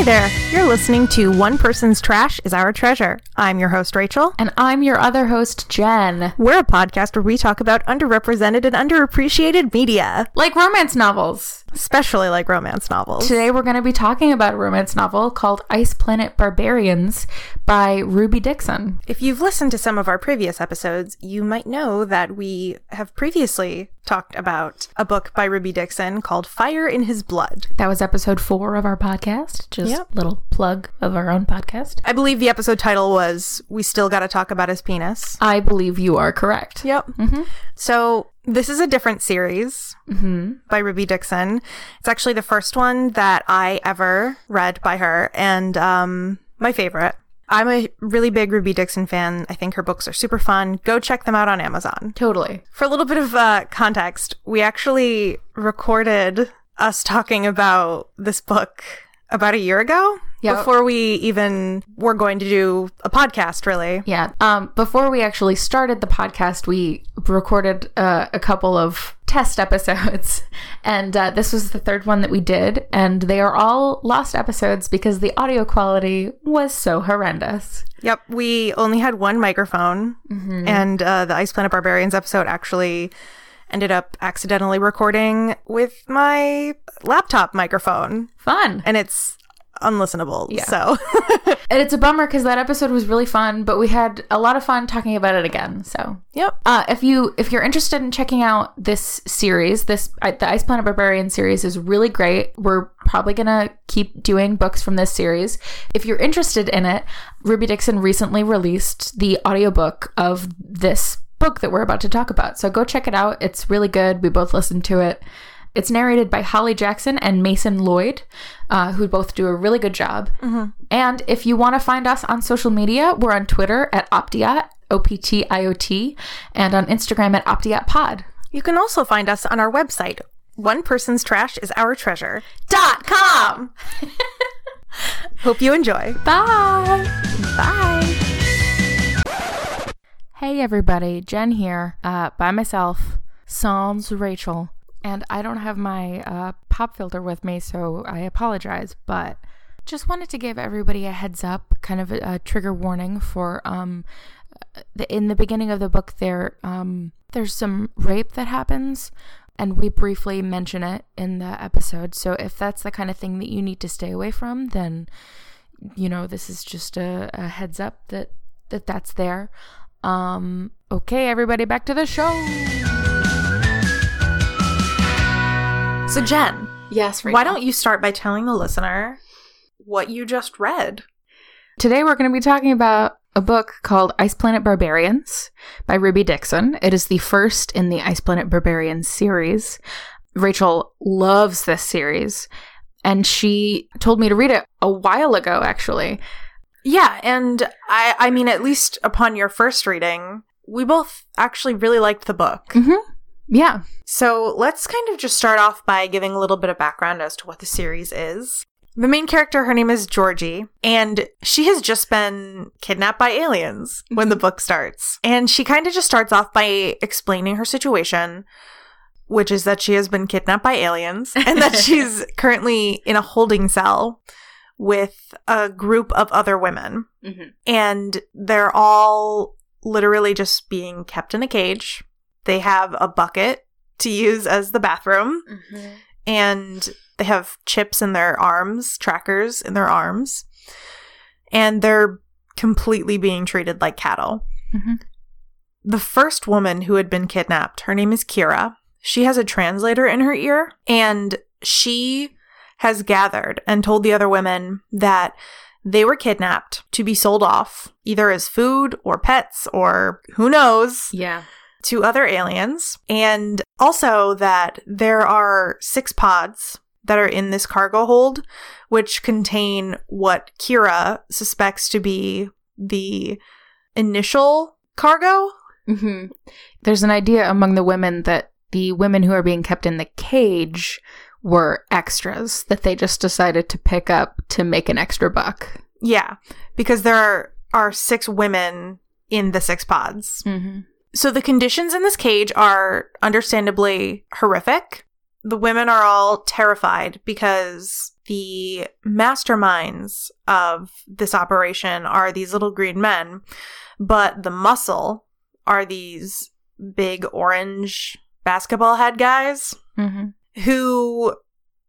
Hi there, you're listening to One Person's Trash is Our Treasure. I'm your host, Rachel. And I'm your other host, Jen. We're a podcast where we talk about underrepresented and underappreciated media. Like romance novels. Especially like romance novels. Today we're going to be talking about a romance novel called Ice Planet Barbarians by Ruby Dixon. If you've listened to some of our previous episodes, you might know that we have previously talked about a book by Ruby Dixon called Fire in His Blood. That was episode 4 of our podcast. Just little plug of our own podcast. I believe the episode title was We Still Gotta Talk About His Penis. I believe you are correct. Yep. Mm-hmm. So this is a different series by Ruby Dixon. It's actually the first one that I ever read by her, and my favorite. I'm a really big Ruby Dixon fan. I think her books are super fun. Go check them out on Amazon. Totally. For a little bit of context, we actually recorded us talking about this book about a year ago. Yep. Before we even were going to do a podcast, really. Yeah. Before we actually started the podcast, we recorded a couple of test episodes, and this was the third one that we did, and they are all lost episodes because the audio quality was so horrendous. Yep. We only had one microphone, and the Ice Planet Barbarians episode actually ended up accidentally recording with my laptop microphone. Fun. And it's unlistenable. Yeah. So and it's a bummer because that episode was really fun, but we had a lot of fun talking about it again. So yep. If you're interested in checking out this series, the Ice Planet Barbarian series is really great. We're probably gonna keep doing books from this series. If you're interested in it, Ruby Dixon recently released the audiobook of this book that we're about to talk about. So go check it out. It's really good. We both listened to it. It's narrated by Holly Jackson and Mason Lloyd, who both do a really good job. Mm-hmm. And if you want to find us on social media, we're on Twitter at Optiot, O-P-T-I-O-T, and on Instagram at OptiotPod. You can also find us on our website, OnePerson'sTrashIsOurTreasure.com. Hope you enjoy. Bye. Bye. Hey, everybody. Jen here, by myself. Sans Rachel. And I don't have my pop filter with me, so I apologize, but just wanted to give everybody a heads up, kind of a trigger warning for in the beginning of the book there's some rape that happens, and we briefly mention it in the episode. So if that's the kind of thing that you need to stay away from, then, you know, this is just a heads up that that's there. Okay, everybody, back to the show. So Jen, yes, Rachel. Why don't you start by telling the listener what you just read? Today we're going to be talking about a book called Ice Planet Barbarians by Ruby Dixon. It is the first in the Ice Planet Barbarians series. Rachel loves this series, and she told me to read it a while ago, actually. Yeah, and I mean, at least upon your first reading, we both actually really liked the book. Mm-hmm. Yeah. So let's kind of just start off by giving a little bit of background as to what the series is. The main character, her name is Georgie, and she has just been kidnapped by aliens when the book starts. And she kind of just starts off by explaining her situation, which is that she has been kidnapped by aliens and that she's currently in a holding cell with a group of other women. Mm-hmm. And they're all literally just being kept in a cage. They have a bucket to use as the bathroom, and they have chips in their arms, trackers in their arms, and they're completely being treated like cattle. Mm-hmm. The first woman who had been kidnapped, her name is Kira. She has a translator in her ear, and she has gathered and told the other women that they were kidnapped to be sold off, either as food or pets or who knows. Yeah. To other aliens, and also that there are 6 pods that are in this cargo hold, which contain what Kira suspects to be the initial cargo. Mm-hmm. There's an idea among the women that the women who are being kept in the cage were extras that they just decided to pick up to make an extra buck. Yeah, because there are 6 women in the 6 pods. Mm-hmm. So the conditions in this cage are understandably horrific. The women are all terrified because the masterminds of this operation are these little green men, but the muscle are these big orange basketball head guys mm-hmm. who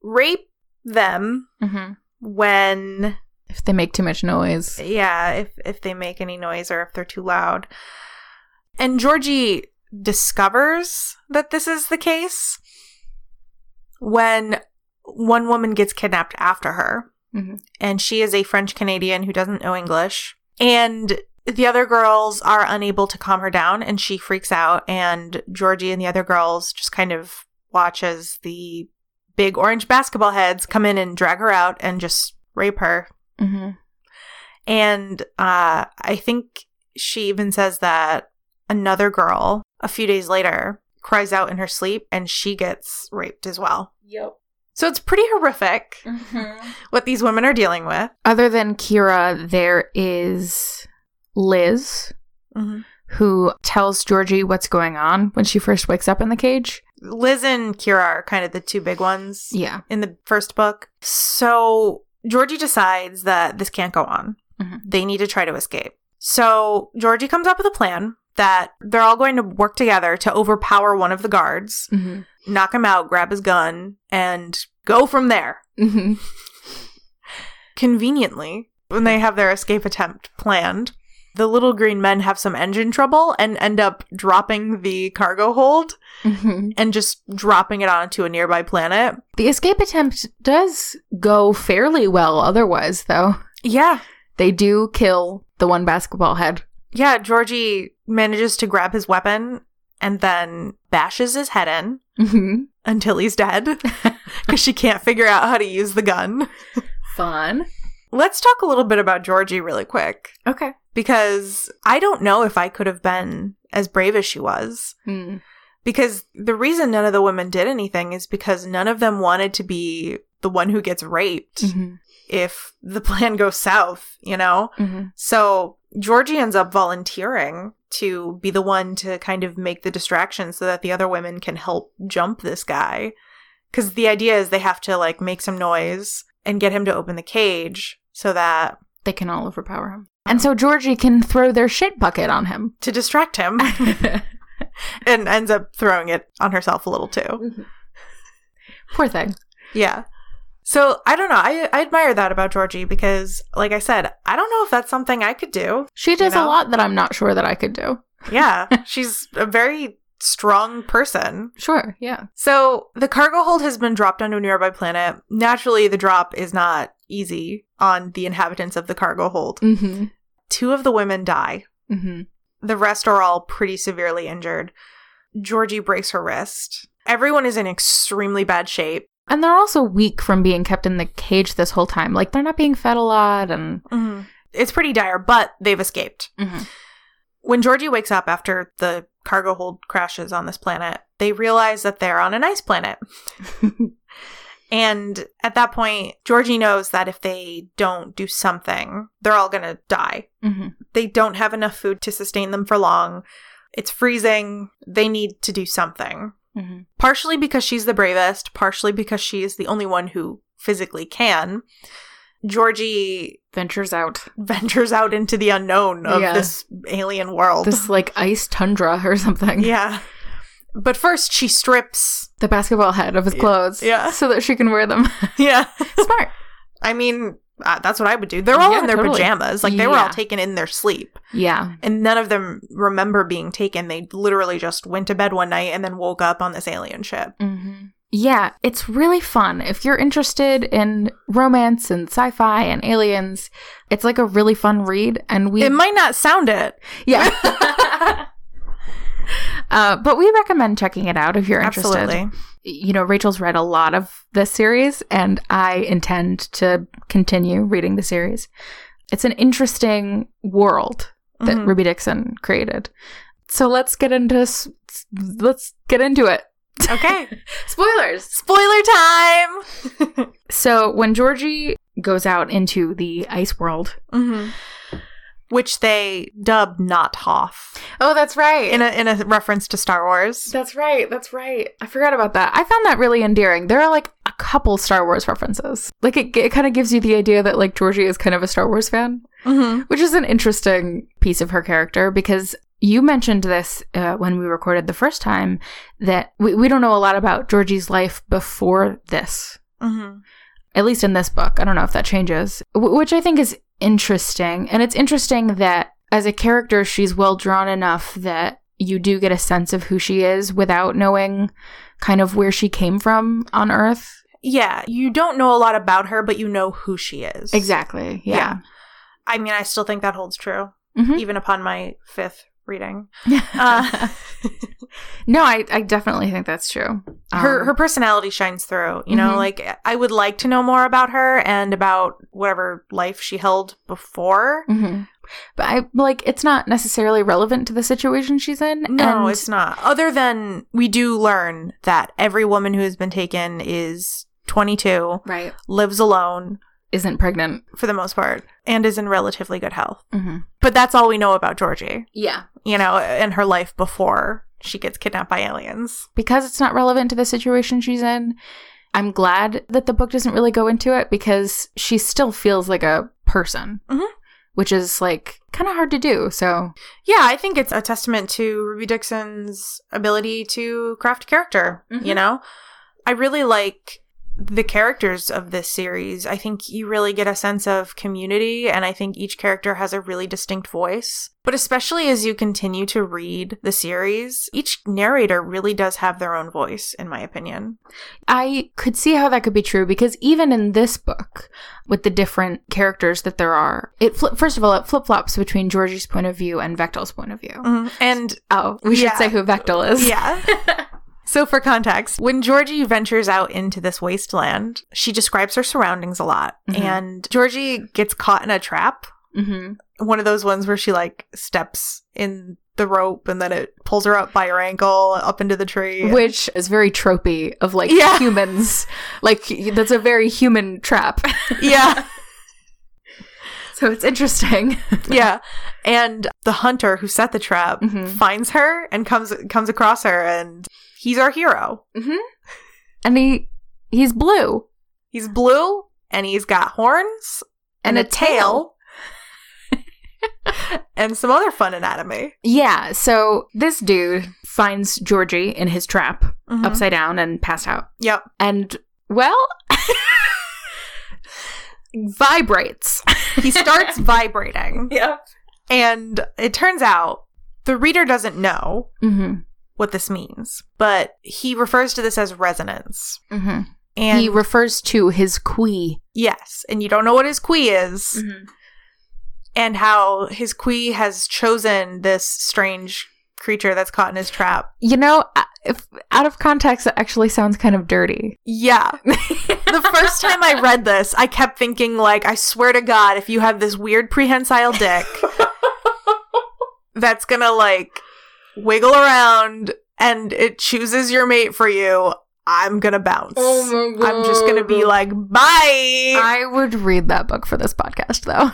rape them mm-hmm. when... If they make too much noise. Yeah, if they make any noise or if they're too loud. And Georgie discovers that this is the case when one woman gets kidnapped after her. Mm-hmm. And she is a French Canadian who doesn't know English. And the other girls are unable to calm her down and she freaks out. And Georgie and the other girls just kind of watch as the big orange basketball heads come in and drag her out and just rape her. Mm-hmm. And I think she even says that another girl a few days later cries out in her sleep and she gets raped as well. Yep. So it's pretty horrific mm-hmm. what these women are dealing with. Other than Kira, there is Liz mm-hmm. who tells Georgie what's going on when she first wakes up in the cage. Liz and Kira are kind of the two big ones yeah. in the first book. So... Georgie decides that this can't go on. Mm-hmm. They need to try to escape. So Georgie comes up with a plan that they're all going to work together to overpower one of the guards, mm-hmm. knock him out, grab his gun, and go from there. Mm-hmm. Conveniently, when they have their escape attempt planned, the little green men have some engine trouble and end up dropping the cargo hold mm-hmm. and just dropping it onto a nearby planet. The escape attempt does go fairly well otherwise, though. Yeah. They do kill the one basketball head. Yeah, Georgie manages to grab his weapon and then bashes his head in mm-hmm. until he's dead because she can't figure out how to use the gun. Fun. Let's talk a little bit about Georgie really quick. Okay. Because I don't know if I could have been as brave as she was. Mm. Because the reason none of the women did anything is because none of them wanted to be the one who gets raped mm-hmm. if the plan goes south, you know? Mm-hmm. So Georgie ends up volunteering to be the one to kind of make the distraction so that the other women can help jump this guy. Because the idea is they have to, like, make some noise and get him to open the cage so that... They can all overpower him. And so Georgie can throw their shit bucket on him. To distract him. And ends up throwing it on herself a little too. Mm-hmm. Poor thing. Yeah. So, I don't know. I admire that about Georgie because, like I said, I don't know if that's something I could do. She does a lot that I'm not sure that I could do. Yeah. She's a very... strong person. Sure, yeah. So the cargo hold has been dropped onto a nearby planet. Naturally, the drop is not easy on the inhabitants of the cargo hold. Mm-hmm. Two of the women die. Mm-hmm. The rest are all pretty severely injured. Georgie breaks her wrist. Everyone is in extremely bad shape. And they're also weak from being kept in the cage this whole time. Like, they're not being fed a lot and... Mm-hmm. It's pretty dire, but they've escaped. Mm-hmm. When Georgie wakes up after the cargo hold crashes on this planet, they realize that they're on an ice planet. And at that point, Georgie knows that if they don't do something, they're all going to die. Mm-hmm. They don't have enough food to sustain them for long. It's freezing. They need to do something. Mm-hmm. Partially because she's the bravest, partially because she is the only one who physically can. Georgie ventures out into the unknown of this alien world. This, like, ice tundra or something. Yeah. But first, she strips... the basketball head of his clothes. Yeah. So that she can wear them. Yeah. Smart. I mean, that's what I would do. They're all in their pajamas. Like, they were all taken in their sleep. Yeah. And none of them remember being taken. They literally just went to bed one night and then woke up on this alien ship. Mm-hmm. Yeah, it's really fun. If you're interested in romance and sci-fi and aliens, it's like a really fun read. And It might not sound it. Yeah. But we recommend checking it out if you're interested. Absolutely. You know, Rachel's read a lot of this series, and I intend to continue reading the series. It's an interesting world that mm-hmm. Ruby Dixon created. So let's get into it. Okay. Spoilers. Spoiler time. So when Georgie goes out into the ice world, mm-hmm. which they dub Not Hoth. Oh, that's right. In a reference to Star Wars. That's right. I forgot about that. I found that really endearing. There are like a couple Star Wars references. Like, it kind of gives you the idea that, like, Georgie is kind of a Star Wars fan, mm-hmm. which is an interesting piece of her character, because you mentioned this when we recorded the first time, that we don't know a lot about Georgie's life before this, mm-hmm. at least in this book. I don't know if that changes, which I think is interesting. And it's interesting that as a character, she's well drawn enough that you do get a sense of who she is without knowing kind of where she came from on Earth. Yeah, you don't know a lot about her, but you know who she is. Exactly, yeah. I mean, I still think that holds true, mm-hmm. even upon my fifth reading. No, I definitely think that's true. Her personality shines through, you know, mm-hmm. like, I would like to know more about her and about whatever life she held before. Mm-hmm. But I like, it's not necessarily relevant to the situation she's in. No, and it's not. Other than we do learn that every woman who has been taken is 22, right? Lives alone, isn't pregnant for the most part, and is in relatively good health. Mm-hmm. But that's all we know about Georgie. Yeah, you know, and her life before she gets kidnapped by aliens, because it's not relevant to the situation she's in. I'm glad that the book doesn't really go into it, because she still feels like a person. Mm-hmm. Which is, like, kind of hard to do, so. Yeah, I think it's a testament to Ruby Dixon's ability to craft character, mm-hmm. you know? I really like the characters of this series. I think you really get a sense of community, and I think each character has a really distinct voice. But especially as you continue to read the series, each narrator really does have their own voice, in my opinion. I could see how that could be true, because even in this book, with the different characters that there are, it flip-flops between Georgie's point of view and Vektal's point of view. Mm-hmm. And we should say who Vektal is. Yeah. So for context, when Georgie ventures out into this wasteland, she describes her surroundings a lot. Mm-hmm. And Georgie gets caught in a trap. Mm-hmm. One of those ones where she, like, steps in the rope and then it pulls her up by her ankle up into the tree. Which is very tropey of, like, humans. Like, that's a very human trap. Yeah. So it's interesting. Yeah. And the hunter who set the trap mm-hmm. finds her and comes across her, and he's our hero. Mm-hmm. And he's blue. He's blue, and he's got horns and a tail. And some other fun anatomy. Yeah, so this dude finds Georgie in his trap, mm-hmm. upside down and passed out. Yep. And, well, vibrates. He starts vibrating. Yep. And it turns out the reader doesn't know. Mm-hmm. what this means, but he refers to this as resonance. Mm-hmm. And he refers to his quee. Yes, and you don't know what his quee is, mm-hmm. and how his quee has chosen this strange creature that's caught in his trap. You know, if out of context, it actually sounds kind of dirty. Yeah. The first time I read this, I kept thinking, like, I swear to God, if you have this weird prehensile dick, that's gonna, like, wiggle around and it chooses your mate for you, I'm gonna bounce. Oh my God. I'm just gonna be like, bye. I would read that book for this podcast, though.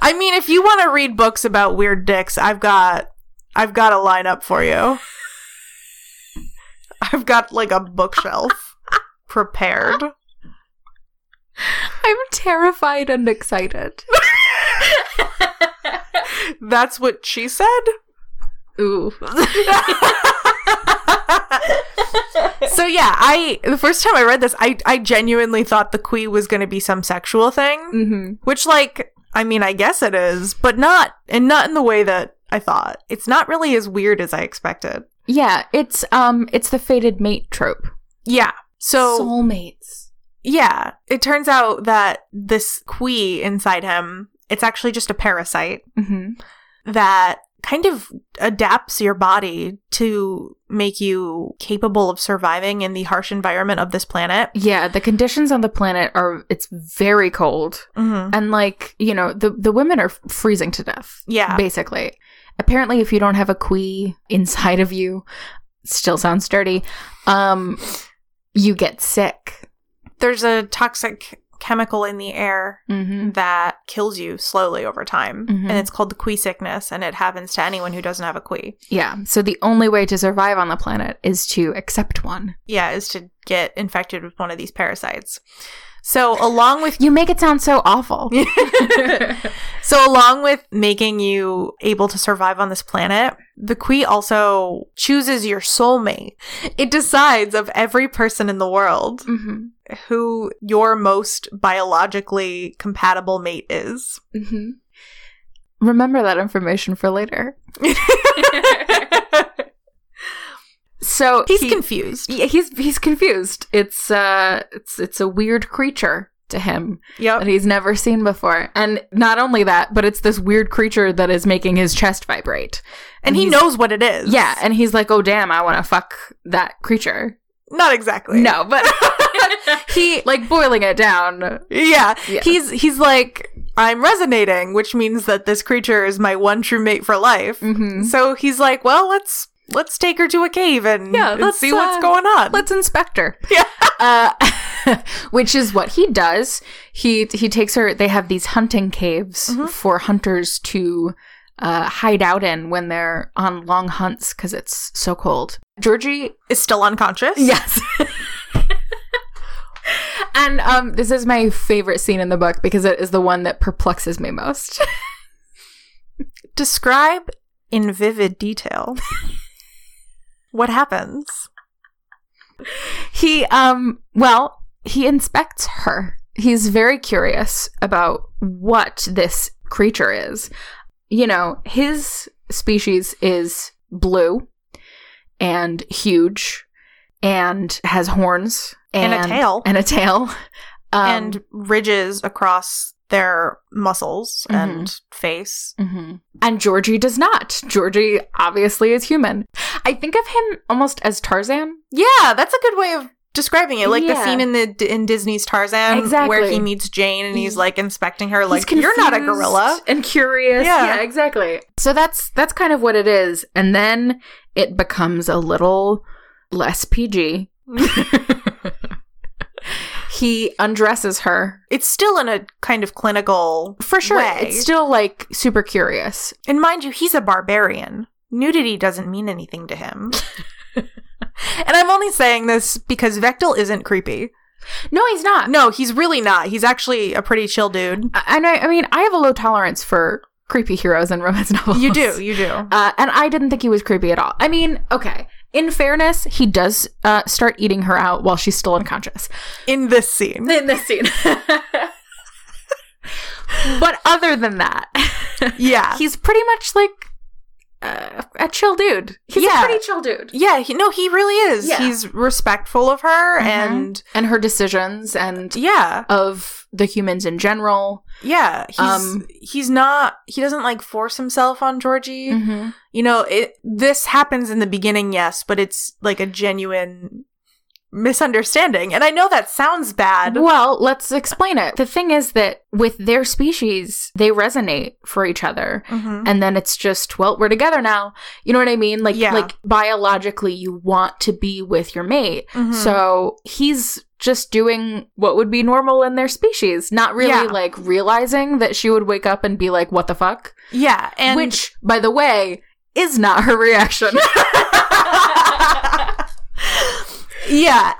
I mean, if you want to read books about weird dicks, I've got a lineup for you. I've got, like, a bookshelf prepared. I'm terrified and excited. That's what she said? Ooh. So yeah, the first time I read this, I genuinely thought the quee was going to be some sexual thing. Mm-hmm. Which, like, I mean, I guess it is, but not in the way that I thought. It's not really as weird as I expected. Yeah, it's the fated mate trope. Yeah. So soulmates. Yeah. It turns out that this quee inside him, it's actually just a parasite mm-hmm. that kind of adapts your body to make you capable of surviving in the harsh environment of this planet. Yeah, the conditions on the planet it's very cold. Mm-hmm. And, like, you know, the women are freezing to death. Yeah. Basically. Apparently, if you don't have a quee inside of you, still sounds dirty, you get sick. There's a toxic chemical in the air that kills you slowly over time. Mm-hmm. And it's called the quee sickness, and it happens to anyone who doesn't have a quee. Yeah. So the only way to survive on the planet is to accept one. Yeah, is to get infected with one of these parasites. So along with... You make it sound so awful. So along with making you able to survive on this planet, the quee also chooses your soulmate. It decides of every person in the world who your most biologically compatible mate is. Mm-hmm. Remember that information for later. So he's confused. Yeah, he's confused. It's a weird creature to him that he's never seen before. And not only that, but it's this weird creature that is making his chest vibrate. And he knows what it is. Yeah, and he's like, "Oh damn, I want to fuck that creature." Not exactly. No, but he like boiling it down. Yeah. He's like, I'm resonating, which means that this creature is my one true mate for life. Mm-hmm. So he's like, "Well, Let's take her to a cave and see what's going on. Let's inspect her." Yeah. Which is what he does. He takes her. They have these hunting caves for hunters to hide out in when they're on long hunts because it's so cold. Georgie is still unconscious. Yes. And this is my favorite scene in the book because it is the one that perplexes me most. Describe in vivid detail. What happens? He inspects her. He's very curious about what this creature is. You know, his species is blue and huge and has horns and a tail. And a tail. And ridges across their muscles and face. Mm-hmm. And Georgie does not. Georgie obviously is human. I think of him almost as Tarzan. Yeah, that's a good way of describing it. Like the scene in Disney's Tarzan where he meets Jane and he's like inspecting her like, "You're not a gorilla." And curious. Yeah, exactly. So that's kind of what it is. And then it becomes a little less PG. He undresses her. It's still in a kind of clinical for sure. way. It's still like super curious. And mind you, he's a barbarian. Nudity doesn't mean anything to him. And I'm only saying this because Vektal isn't creepy. No, he's not. No, he's really not. He's actually a pretty chill dude. And I have a low tolerance for creepy heroes in romance novels. You do. And I didn't think he was creepy at all. I mean, okay. In fairness, he does start eating her out while she's still unconscious. In this scene. But other than that, yeah, he's pretty much like a chill dude. He's a pretty chill dude. Yeah, he really is. Yeah. He's respectful of her and her decisions and of the humans in general. Yeah, he doesn't like force himself on Georgie. Mm-hmm. You know, this happens in the beginning, yes, but it's like a genuine misunderstanding. And I know that sounds bad. Well, let's explain it. The thing is that with their species, they resonate for each other. Mm-hmm. And then it's just, well, we're together now. You know what I mean? Like, biologically, you want to be with your mate. Mm-hmm. So he's just doing what would be normal in their species, not really like realizing that she would wake up and be like, "What the fuck?" Yeah. And which, by the way, is not her reaction. Yeah.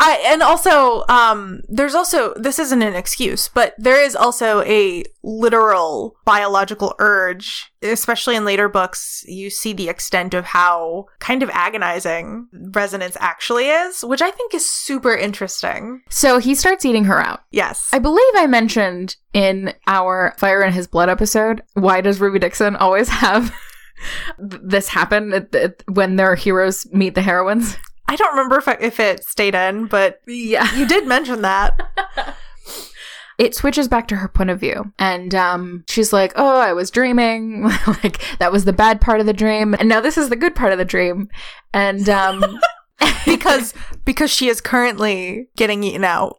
There's also, this isn't an excuse, but there is also a literal biological urge, especially in later books. You see the extent of how kind of agonizing resonance actually is, which I think is super interesting. So he starts eating her out. Yes. I believe I mentioned in our Fire in His Blood episode, why does Ruby Dixon always have this happen when their heroes meet the heroines? I don't remember if it stayed in, but you did mention that. It switches back to her point of view. And she's like, "Oh, I was dreaming." Like, that was the bad part of the dream. And now this is the good part of the dream. And because she is currently getting eaten out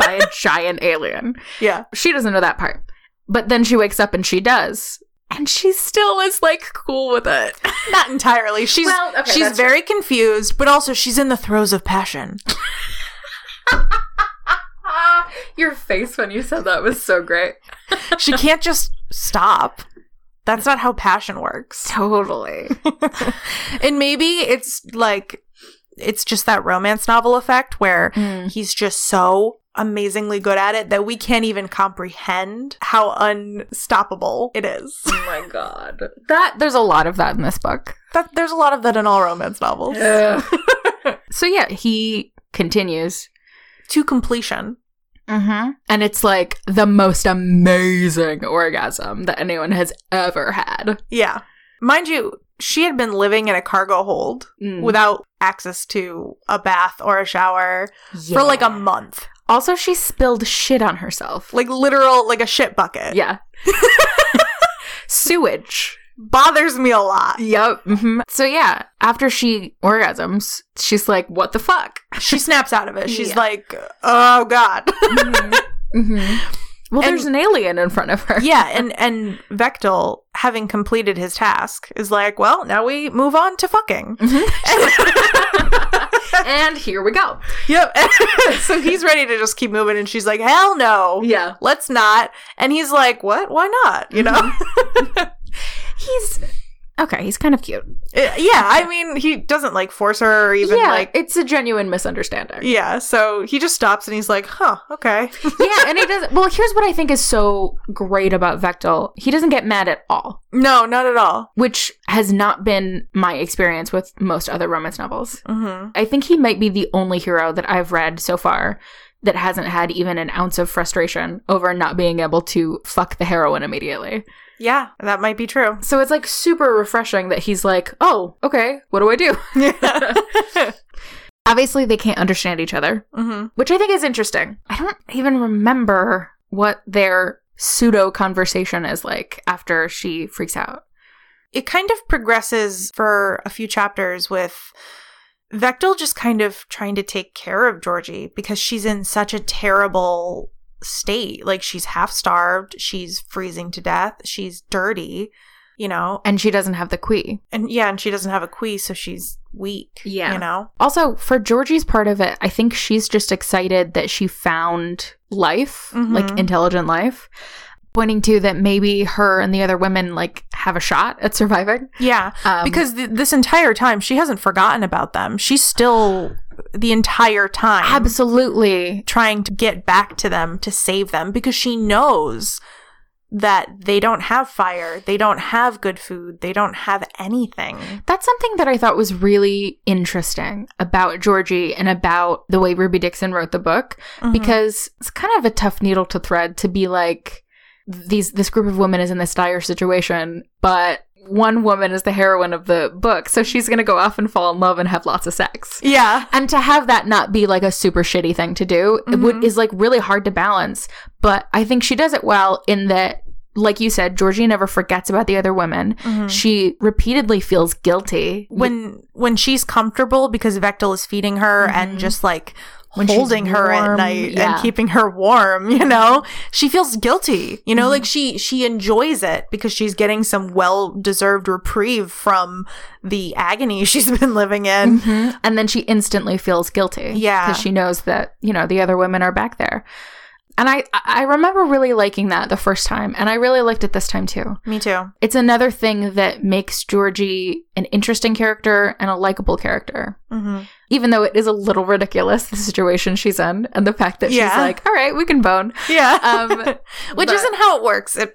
by a giant alien. Yeah. She doesn't know that part. But then she wakes up and she does. And she still is, like, cool with it. Not entirely. She's very confused, but also she's in the throes of passion. Your face when you said that was so great. She can't just stop. That's not how passion works. Totally. And maybe it's like, it's just that romance novel effect where he's just so amazingly good at it that we can't even comprehend how unstoppable it is. Oh my God. That there's a lot of that in this book. There's a lot of that in all romance novels. Yeah. So yeah, he continues. To completion. Mm-hmm. And it's like the most amazing orgasm that anyone has ever had. Yeah. Mind you, she had been living in a cargo hold without access to a bath or a shower for like a month. Also, she spilled shit on herself. Like literal, like a shit bucket. Yeah. Sewage. Bothers me a lot. Yep. Mm-hmm. So yeah, after she orgasms, she's like, what the fuck? She snaps out of it. She's like, oh God. Mm-hmm. Mm-hmm. Well, and there's an alien in front of her. Yeah, and Vektal, having completed his task, is like, well, now we move on to fucking. Mm-hmm. And here we go. Yep. So he's ready to just keep moving, and she's like, hell no. Yeah. Let's not. And he's like, what? Why not? You know? He's kind of cute. Yeah, I mean, he doesn't, like, force her or even, like... it's a genuine misunderstanding. Yeah, so he just stops and he's like, huh, okay. Yeah, and he doesn't... Well, here's what I think is so great about Vektal. He doesn't get mad at all. No, not at all. Which has not been my experience with most other romance novels. Mm-hmm. I think he might be the only hero that I've read so far that hasn't had even an ounce of frustration over not being able to fuck the heroine immediately. Yeah, that might be true. So it's like super refreshing that he's like, oh, okay, what do I do? Yeah. Obviously, they can't understand each other, which I think is interesting. I don't even remember what their pseudo conversation is like after she freaks out. It kind of progresses for a few chapters with Vektal just kind of trying to take care of Georgie because she's in such a terrible state. Like, she's half starved, she's freezing to death, she's dirty, you know, and she doesn't have the quee, and she doesn't have a quee, so she's weak. Yeah, you know. Also, for Georgie's part of it, I think she's just excited that she found life, like intelligent life, pointing to that maybe her and the other women like have a shot at surviving. Yeah, because this entire time she hasn't forgotten about them. She's still the entire time absolutely trying to get back to them, to save them, because she knows that they don't have fire, they don't have good food, they don't have anything. That's something that I thought was really interesting about Georgie and about the way Ruby Dixon wrote the book, because it's kind of a tough needle to thread to be like, this group of women is in this dire situation, but one woman is the heroine of the book, so she's going to go off and fall in love and have lots of sex. Yeah. And to have that not be like a super shitty thing to do is like really hard to balance. But I think she does it well in that, like you said, Georgie never forgets about the other women. Mm-hmm. She repeatedly feels guilty. When she's comfortable because Vektal is feeding her and just like holding her at night and keeping her warm, you know, she feels guilty, you know, like she enjoys it because she's getting some well-deserved reprieve from the agony she's been living in. And then she instantly feels guilty. Yeah. Because she knows that, you know, the other women are back there. And I remember really liking that the first time, and I really liked it this time too. Me too. It's another thing that makes Georgie an interesting character and a likable character. Even though it is a little ridiculous, the situation she's in, and the fact that she's like, all right, we can bone. Yeah. Which isn't how it works. After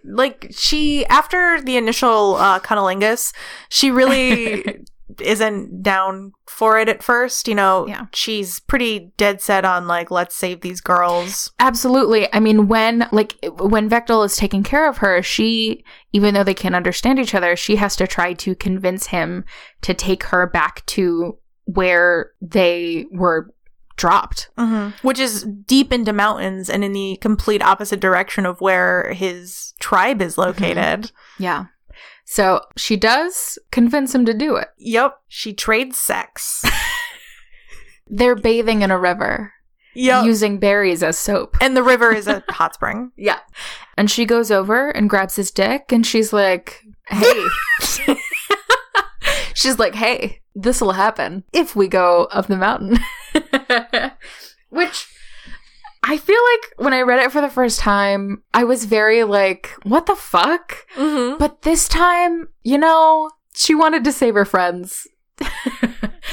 the initial cunnilingus, she really isn't down for it at first, you know. Yeah. She's pretty dead set on like, let's save these girls. Absolutely. I mean, when Vektal is taking care of her, she, even though they can't understand each other, she has to try to convince him to take her back to where they were dropped, which is deep into mountains and in the complete opposite direction of where his tribe is located. Yeah. So she does convince him to do it. Yep. She trades sex. They're bathing in a river. Yep. Using berries as soap. And the river is a hot spring. Yeah. And she goes over and grabs his dick and she's like, hey. She's like, hey, this will happen if we go up the mountain. Which... I feel like when I read it for the first time, I was very like, what the fuck? Mm-hmm. But this time, you know, she wanted to save her friends.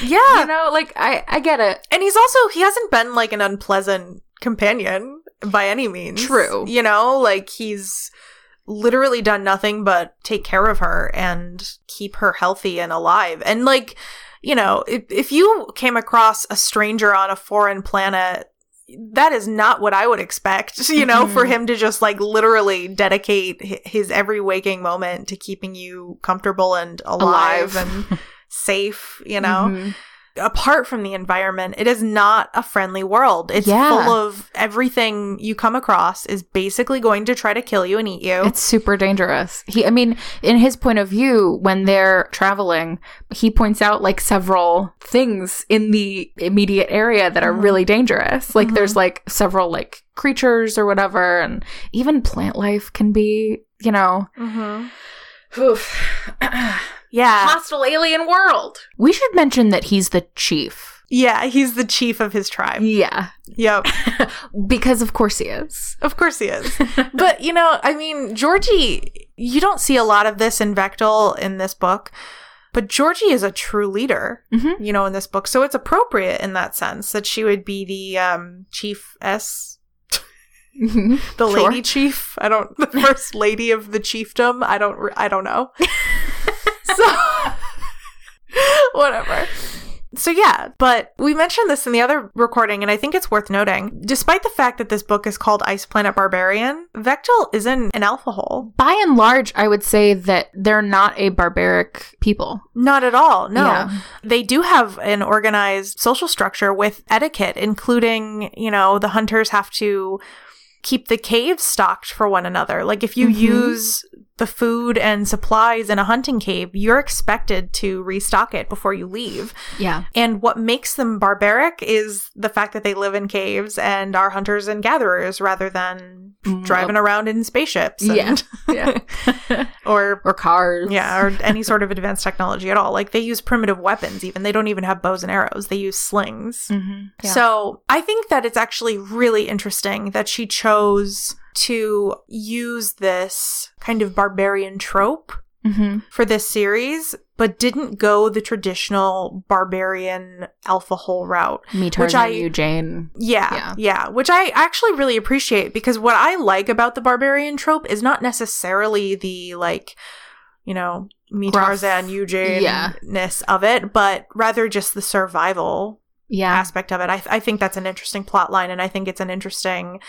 Yeah. You know, like, I get it. And he's also, he hasn't been like an unpleasant companion by any means. True. You know, like, he's literally done nothing but take care of her and keep her healthy and alive. And like, you know, if you came across a stranger on a foreign planet, that is not what I would expect, you know, for him to just like literally dedicate his every waking moment to keeping you comfortable and alive. And safe, you know. Mm-hmm. Apart from the environment, it is not a friendly world. It's full of everything you come across is basically going to try to kill you and eat you. It's super dangerous. I mean, in his point of view, when they're traveling, he points out like several things in the immediate area that are really dangerous. Like there's like several like creatures or whatever, and even plant life can be, you know. Oof. Yeah. Hostile alien world. We should mention that he's the chief. Yeah, he's the chief of his tribe. Yeah. Yep. Because of course he is. Of course he is. But, you know, I mean, Georgie, you don't see a lot of this in Vektal in this book, but Georgie is a true leader, you know, in this book. So it's appropriate in that sense that she would be the chiefess. The lady chief. I don't. The first lady of the chiefdom. I don't know. So whatever. So yeah, but we mentioned this in the other recording, and I think it's worth noting. Despite the fact that this book is called Ice Planet Barbarian, Vektal isn't an alpha hole. By and large, I would say that they're not a barbaric people. Not at all, no. Yeah. They do have an organized social structure with etiquette, including, you know, the hunters have to keep the caves stocked for one another. Like, if you use the food and supplies in a hunting cave, you're expected to restock it before you leave. Yeah. And what makes them barbaric is the fact that they live in caves and are hunters and gatherers rather than driving around in spaceships. And or cars. Yeah, or any sort of advanced technology at all. Like, they use primitive weapons even. They don't even have bows and arrows. They use slings. Yeah. So I think that it's actually really interesting that she chose to use this kind of barbarian trope for this series, but didn't go the traditional barbarian alpha hole route. Me turning you, Jane. Yeah. Which I actually really appreciate, because what I like about the barbarian trope is not necessarily the, like, you know, me, Tarzan, you, Jane-ness of it, but rather just the survival aspect of it. I think that's an interesting plot line, and I think it's an interesting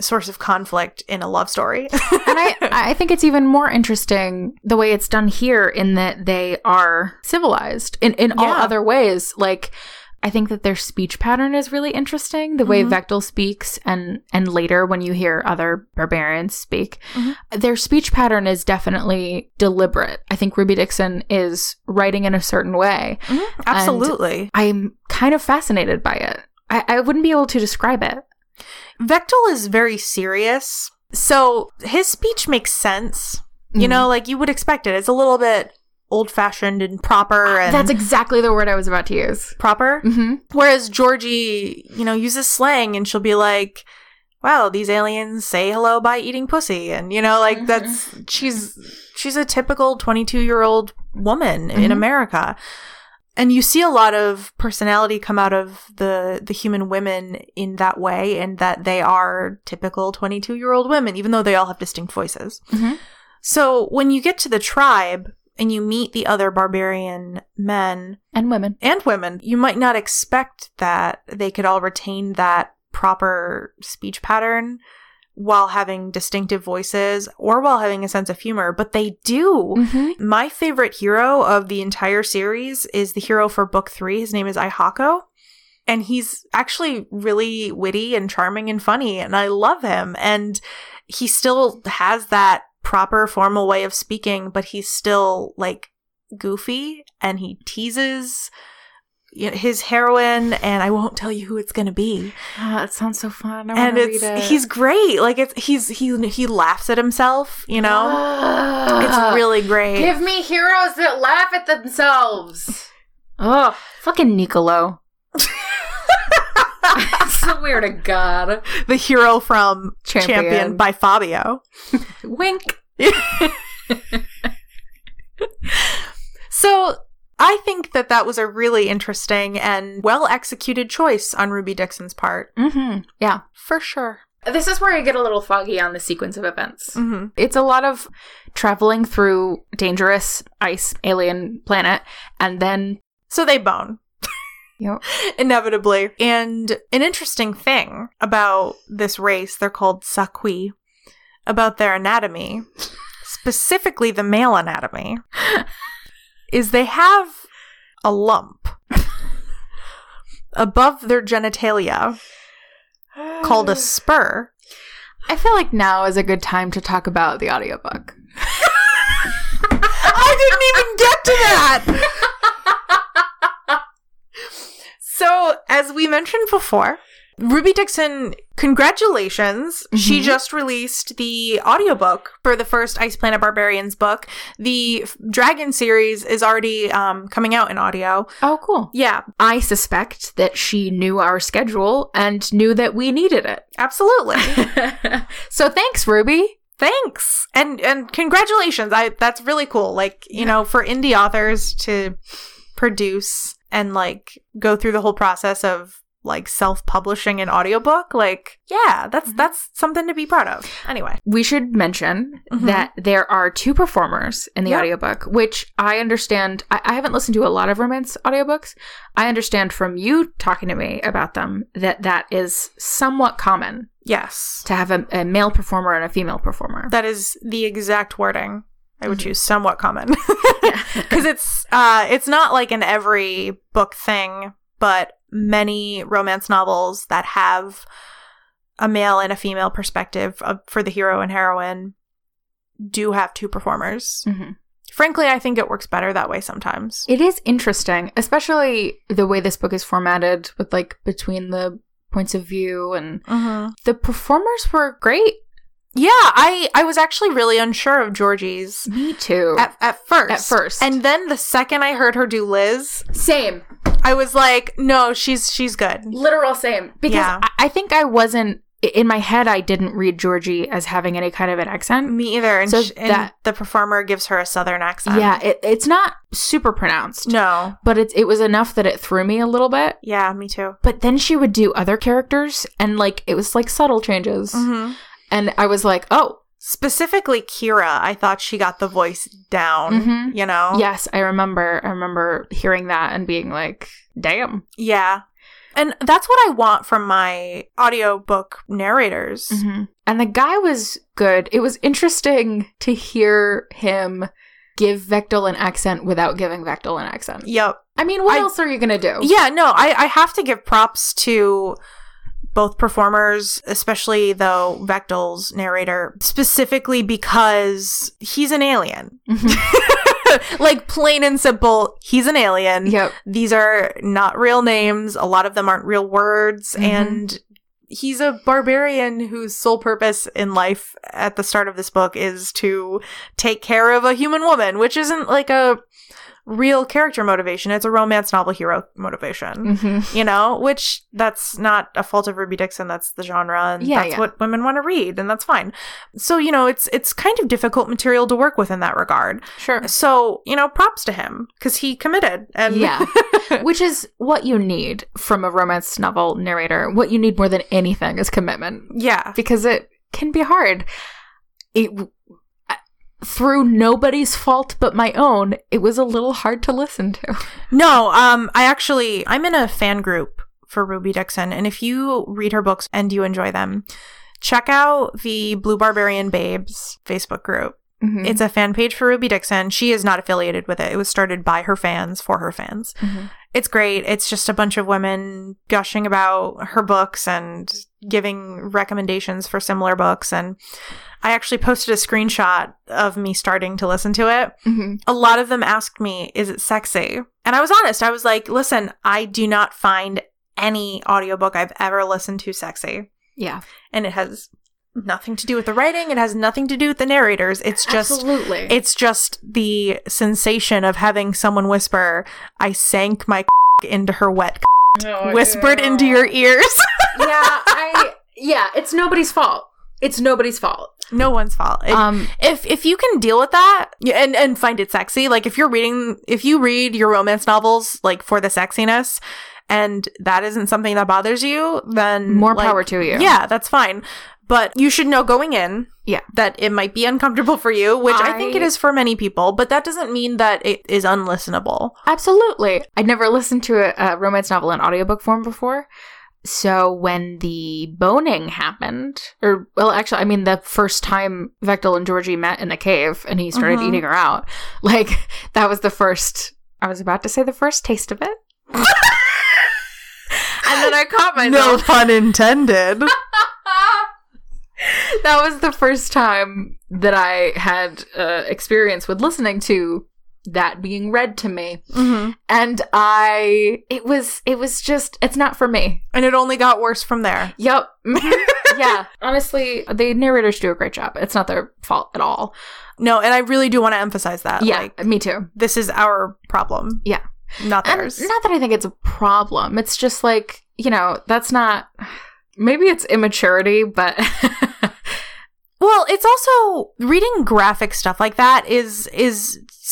source of conflict in a love story. And I think it's even more interesting the way it's done here, in that they are civilized in all other ways. Like, I think that their speech pattern is really interesting, the way Vektal speaks, and later when you hear other barbarians speak, their speech pattern is definitely deliberate. I think Ruby Dixon is writing in a certain way. Absolutely. I'm kind of fascinated by it. I wouldn't be able to describe it. Vektal is very serious, so his speech makes sense. You know, like, you would expect it. It's a little bit old-fashioned and proper. And that's exactly the word I was about to use. Proper? Whereas Georgie, you know, uses slang, and she'll be like, wow, these aliens say hello by eating pussy. And, you know, like, that's she's a typical 22-year-old woman in America. And you see a lot of personality come out of the human women in that way, and that they are typical 22-year-old women, even though they all have distinct voices. So when you get to the tribe and you meet the other barbarian men and women, you might not expect that they could all retain that proper speech pattern while having distinctive voices or while having a sense of humor, but they do. My favorite hero of the entire series is the hero for book 3. His name is Ihako, and he's actually really witty and charming and funny, and I love him. And he still has that proper formal way of speaking, but he's still, like, goofy, and he teases his heroine, and I won't tell you who it's gonna be. It sounds so fun. I want to read it. He's great. Like, he laughs at himself. You know, it's really great. Give me heroes that laugh at themselves. Oh, fucking Niccolo. Swear to God. The hero from Champion by Fabio. Wink. So I think that that was a really interesting and well-executed choice on Ruby Dixon's part. Mm-hmm. Yeah, for sure. This is where I get a little foggy on the sequence of events. Mm-hmm. It's a lot of traveling through dangerous ice alien planet, and then... So they bone. Yep. Inevitably. And an interesting thing about this race, they're called sa-khui, about their anatomy, specifically the male anatomy, is they have a lump above their genitalia called a spur. I feel like now is a good time to talk about the audiobook. I didn't even get to that! So, as we mentioned before, Ruby Dixon, congratulations. Mm-hmm. She just released the audiobook for the first Ice Planet Barbarians book. The Dragon series is already coming out in audio. Oh, cool. Yeah. I suspect that she knew our schedule and knew that we needed it. Absolutely. So, thanks, Ruby. Thanks. And congratulations. That's really cool. Like, you know, for indie authors to produce... and, like, go through the whole process of, like, self-publishing an audiobook. Like, yeah, that's something to be proud of. Anyway. We should mention that there are two performers in the audiobook, which I understand. I haven't listened to a lot of romance audiobooks. I understand from you talking to me about them that is somewhat common. Yes. To have a male performer and a female performer. That is the exact wording. I would choose somewhat common because it's not like an every book thing, but many romance novels that have a male and a female perspective for the hero and heroine do have two performers. Mm-hmm. Frankly, I think it works better that way sometimes. It is interesting, especially the way this book is formatted with like between the points of view and the performers were great. Yeah, I was actually really unsure of Georgie's. Me too. At first. And then the second I heard her do Liz. Same. I was like, no, she's good. Literal same. Because I think I wasn't, in my head, I didn't read Georgie as having any kind of an accent. Me either. And, so and the performer gives her a southern accent. Yeah, it's not super pronounced. No. But it was enough that it threw me a little bit. Yeah, me too. But then she would do other characters and like it was like subtle changes. Mm-hmm. And I was like, oh. Specifically Kira, I thought she got the voice down, you know? Yes, I remember hearing that and being like, damn. Yeah. And that's what I want from my audiobook narrators. Mm-hmm. And the guy was good. It was interesting to hear him give Vektal an accent without giving Vektal an accent. Yep. I mean, what else are you going to do? Yeah, no, I have to give props to... both performers, especially though Vektal's narrator, specifically because he's an alien. Mm-hmm. Like plain and simple, he's an alien. Yep. These are not real names. A lot of them aren't real words. Mm-hmm. And he's a barbarian whose sole purpose in life at the start of this book is to take care of a human woman, which isn't like a... real character motivation. It's a romance novel hero motivation, you know, which that's not a fault of Ruby Dixon. That's the genre. And that's what women want to read. And that's fine. So, you know, it's kind of difficult material to work with in that regard. Sure. So, you know, props to him because he committed. And yeah, which is what you need from a romance novel narrator. What you need more than anything is commitment. Yeah. Because it can be hard. Through nobody's fault but my own, it was a little hard to listen to. No, I'm in a fan group for Ruby Dixon, and if you read her books and you enjoy them, check out the Blue Barbarian Babes Facebook group. Mm-hmm. It's a fan page for Ruby Dixon. She is not affiliated with it. It was started by her fans for her fans. Mm-hmm. It's great. It's just a bunch of women gushing about her books and giving recommendations for similar books. And I actually posted a screenshot of me starting to listen to it. Mm-hmm. A lot of them asked me, is it sexy? And I was honest. I was like, listen, I do not find any audiobook I've ever listened to sexy. Yeah. And it has... nothing to do with the writing. It has nothing to do with the narrators. It's just absolutely. It's just the sensation of having someone whisper, I sank my into her wet no, whispered into your ears. Yeah, it's nobody's fault. It's nobody's fault. No one's fault. If you can deal with that and find it sexy, like if you read your romance novels like for the sexiness, and that isn't something that bothers you, then more power to you. Yeah, that's fine. But you should know going in that it might be uncomfortable for you, which I think it is for many people, but that doesn't mean that it is unlistenable. Absolutely. I'd never listened to a romance novel in audiobook form before. So when the boning happened, the first time Vektal and Georgie met in the cave and he started eating her out, like that was the first taste of it. And then I caught myself. No pun intended. That was the first time that I had experience with listening to that being read to me. Mm-hmm. And it was just, it's not for me. And it only got worse from there. Yep. Yeah. Honestly, the narrators do a great job. It's not their fault at all. No, and I really do want to emphasize that. Yeah, me too. This is our problem. Yeah. Not theirs. And not that I think it's a problem. It's just like, that's not... Maybe it's immaturity, but... Well, it's also... Reading graphic stuff like that is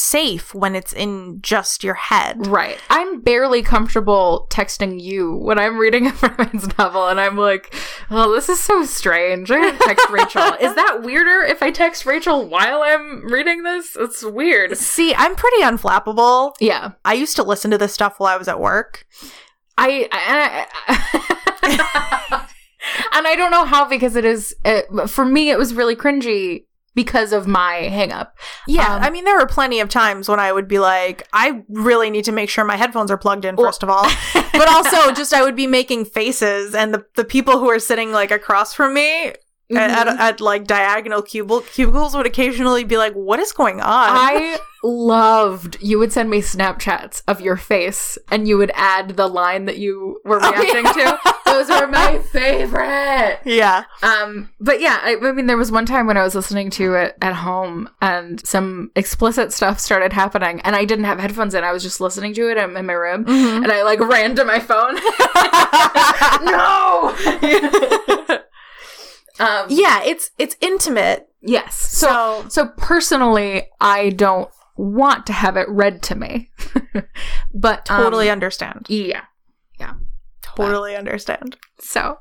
safe when it's in just your head. Right. I'm barely comfortable texting you when I'm reading a romance novel, and I'm like, well, this is so strange. I gotta text Rachel. Is that weirder if I text Rachel while I'm reading this? It's weird. See, I'm pretty unflappable. Yeah. I used to listen to this stuff while I was at work. And I don't know how, because for me, it was really cringy because of my hang-up. Yeah, there were plenty of times when I would be like, I really need to make sure my headphones are plugged in, first of all. But also, just I would be making faces, and the people who are sitting, like, across from me... Mm-hmm. At like diagonal cubicles would occasionally be like, what is going on? I loved, you would send me Snapchats of your face and you would add the line that you were reacting to. Those were my favorite. Yeah. But yeah, there was one time when I was listening to it at home and some explicit stuff started happening and I didn't have headphones in. I was just listening to it in my room and I like ran to my phone. No! Yeah, it's intimate. Yes. So personally, I don't want to have it read to me. But totally understand. Yeah. Yeah. Totally understand. So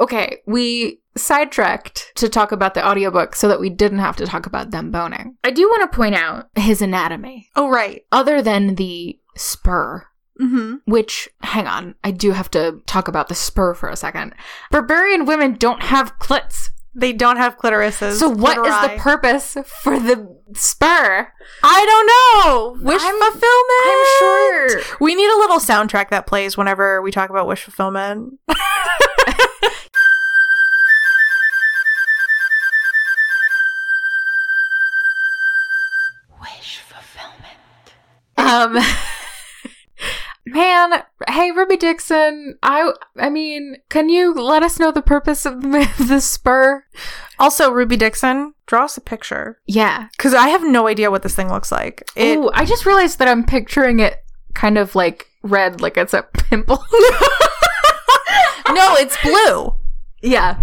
okay, we sidetracked to talk about the audiobook so that we didn't have to talk about them boning. I do want to point out his anatomy. Oh, right. Other than the spur. Mm-hmm. Which, hang on, I do have to talk about the spur for a second. Barbarian women don't have clits. They don't have clitorises. So what is the purpose for the spur? I don't know. Wish fulfillment. I'm sure. We need a little soundtrack that plays whenever we talk about wish fulfillment. Wish fulfillment. Man, hey, Ruby Dixon, can you let us know the purpose of the spur? Also, Ruby Dixon, draw us a picture. Yeah. Because I have no idea what this thing looks like. Oh, I just realized that I'm picturing it kind of like red, like it's a pimple. No, it's blue. Yeah.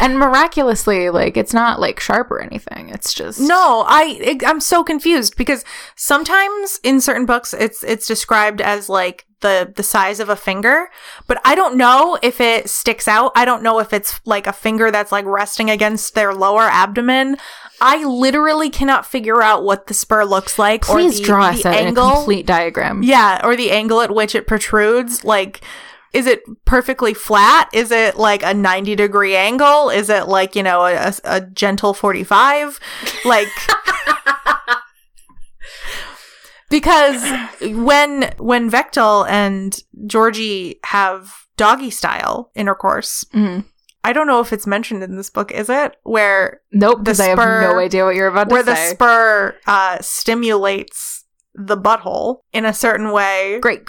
And miraculously, like, it's not, like, sharp or anything. It's just... No, I'm so confused because sometimes in certain books, it's described as, like, the size of a finger. But I don't know if it sticks out. I don't know if it's, like, a finger that's, like, resting against their lower abdomen. I literally cannot figure out what the spur looks like. Please draw us a complete diagram. Yeah, or the angle at which it protrudes, like... Is it perfectly flat? Is it like a 90-degree angle? Is it like, a gentle 45? Like, because when Vektal and Georgie have doggy style intercourse, I don't know if it's mentioned in this book, is it? Where nope, because I have no idea what you're about to say. Where the spur stimulates the butthole in a certain way. Great.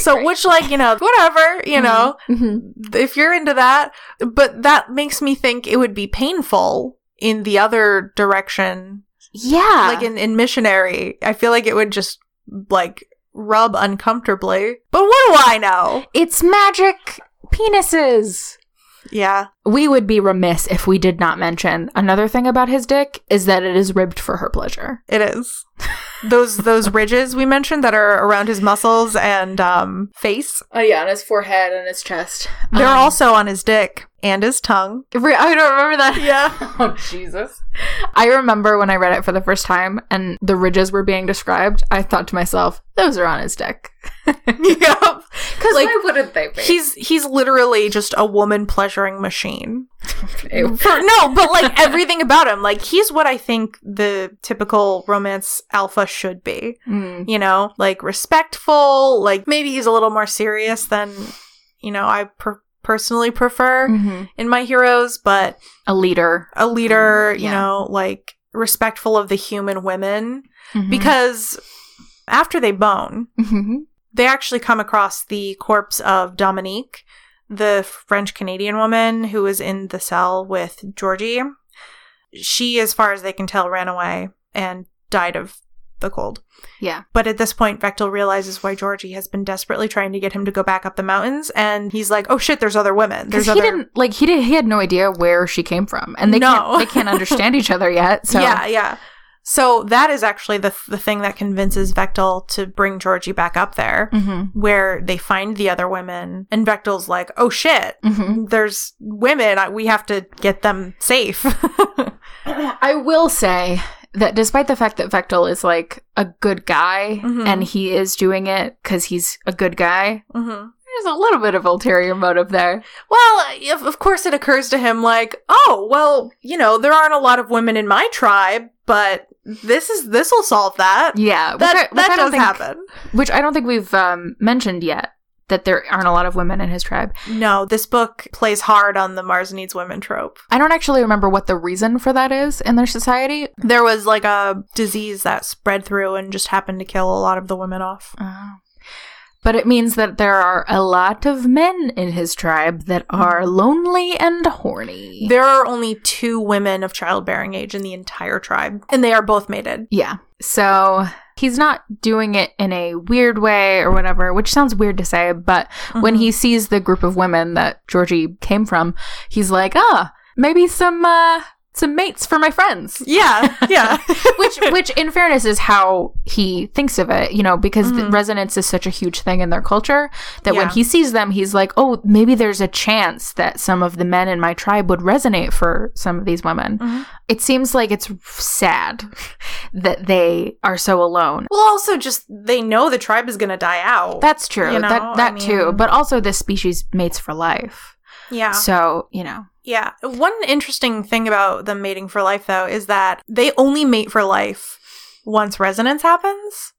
So which, like, whatever, if you're into that. But that makes me think it would be painful in the other direction. Yeah. Like in missionary, I feel like it would just, like, rub uncomfortably. But what do I know? It's magic penises. Yeah. We would be remiss if we did not mention another thing about his dick is that it is ribbed for her pleasure. It is. Those ridges we mentioned that are around his muscles and face. Oh, yeah, on his forehead and his chest. They're also on his dick and his tongue. I don't remember that. Yeah. Oh, Jesus. I remember when I read it for the first time and the ridges were being described, I thought to myself, those are on his dick. Yep. Because like, why wouldn't they be? He's literally just a woman pleasuring machine. No, but like everything about him. Like, he's what I think the typical romance alpha should be. Mm. You know? Like, respectful. Like, maybe he's a little more serious than, you know, I personally prefer in my heroes, but a leader you know, like respectful of the human women, because after they bone they actually come across the corpse of Dominique, the French Canadian woman who was in the cell with Georgie. She, as far as they can tell, ran away and died of the cold. Yeah. But at this point, Vektal realizes why Georgie has been desperately trying to get him to go back up the mountains, and he's like, "Oh shit, there's other women." There's other. He had no idea where she came from, and they can't understand each other yet. So yeah. So that is actually the thing that convinces Vektal to bring Georgie back up there, where they find the other women, and Vektal's like, "Oh shit, there's women. We have to get them safe." I will say that despite the fact that Vektal is like a good guy and he is doing it because he's a good guy, there's a little bit of ulterior motive there. Well, of course it occurs to him like, oh, well, you know, there aren't a lot of women in my tribe, but this'll solve that. Yeah. That does happen. Which I don't think we've mentioned yet, that there aren't a lot of women in his tribe. No, this book plays hard on the Mars Needs Women trope. I don't actually remember what the reason for that is in their society. There was like a disease that spread through and just happened to kill a lot of the women off. Oh. But it means that there are a lot of men in his tribe that are lonely and horny. There are only 2 women of childbearing age in the entire tribe, and they are both mated. Yeah. So he's not doing it in a weird way or whatever, which sounds weird to say, but when he sees the group of women that Georgie came from, he's like, maybe some mates for my friends. Yeah. which in fairness is how he thinks of it, you know, because the resonance is such a huge thing in their culture that when he sees them, he's like, oh, maybe there's a chance that some of the men in my tribe would resonate for some of these women. It seems like it's sad that they are so alone. Well, also just they know the tribe is going to die out. That's true. You know? That too. But also this species mates for life. Yeah. So, you know. Yeah. One interesting thing about them mating for life, though, is that they only mate for life once resonance happens.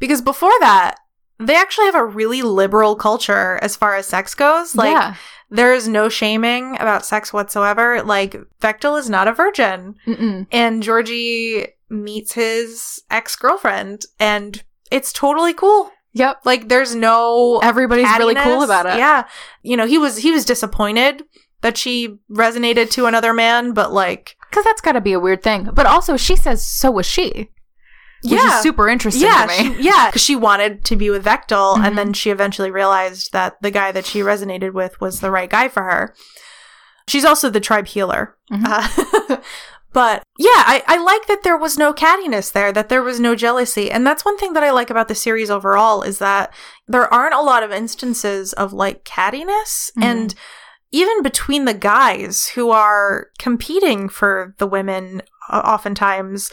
Because before that, they actually have a really liberal culture as far as sex goes. Like, there is no shaming about sex whatsoever. Like, Vektal is not a virgin. And Georgie meets his ex-girlfriend, and it's totally cool. Yep. Like, there's no everybody's cattiness. Really cool about it. Yeah. You know, he was disappointed that she resonated to another man, but like... Because that's got to be a weird thing. But also, she says, so was she. Which is super interesting to me. Because she wanted to be with Vektal, and then she eventually realized that the guy that she resonated with was the right guy for her. She's also the tribe healer. But yeah, I like that there was no cattiness there, that there was no jealousy. And that's one thing that I like about the series overall is that there aren't a lot of instances of like cattiness. And even between the guys who are competing for the women oftentimes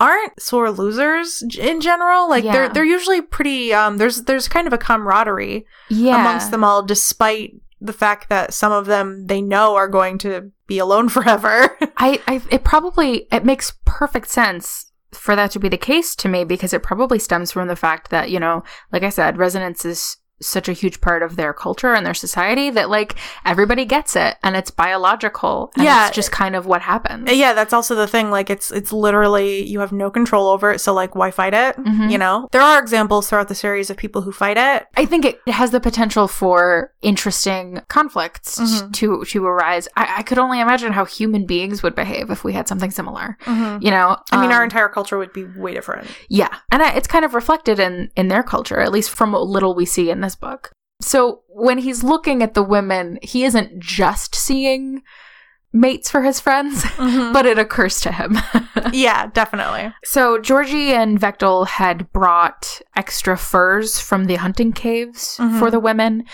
aren't sore losers in general. Like they're usually pretty, there's kind of a camaraderie amongst them all, despite the fact that some of them they know are going to be alone forever. It makes perfect sense for that to be the case to me, because it probably stems from the fact that, you know, like I said, resonance is such a huge part of their culture and their society that, like, everybody gets it and it's biological and it's just kind of what happens. Yeah, that's also the thing. Like, it's literally, you have no control over it, so, like, why fight it? Mm-hmm. You know? There are examples throughout the series of people who fight it. I think it has the potential for interesting conflicts to arise. I could only imagine how human beings would behave if we had something similar. Mm-hmm. You know? I mean, our entire culture would be way different. Yeah. And it's kind of reflected in their culture, at least from what little we see in this book. So when he's looking at the women, he isn't just seeing mates for his friends, but it occurs to him. Yeah, definitely. So Georgie and Vektal had brought extra furs from the hunting caves for the women.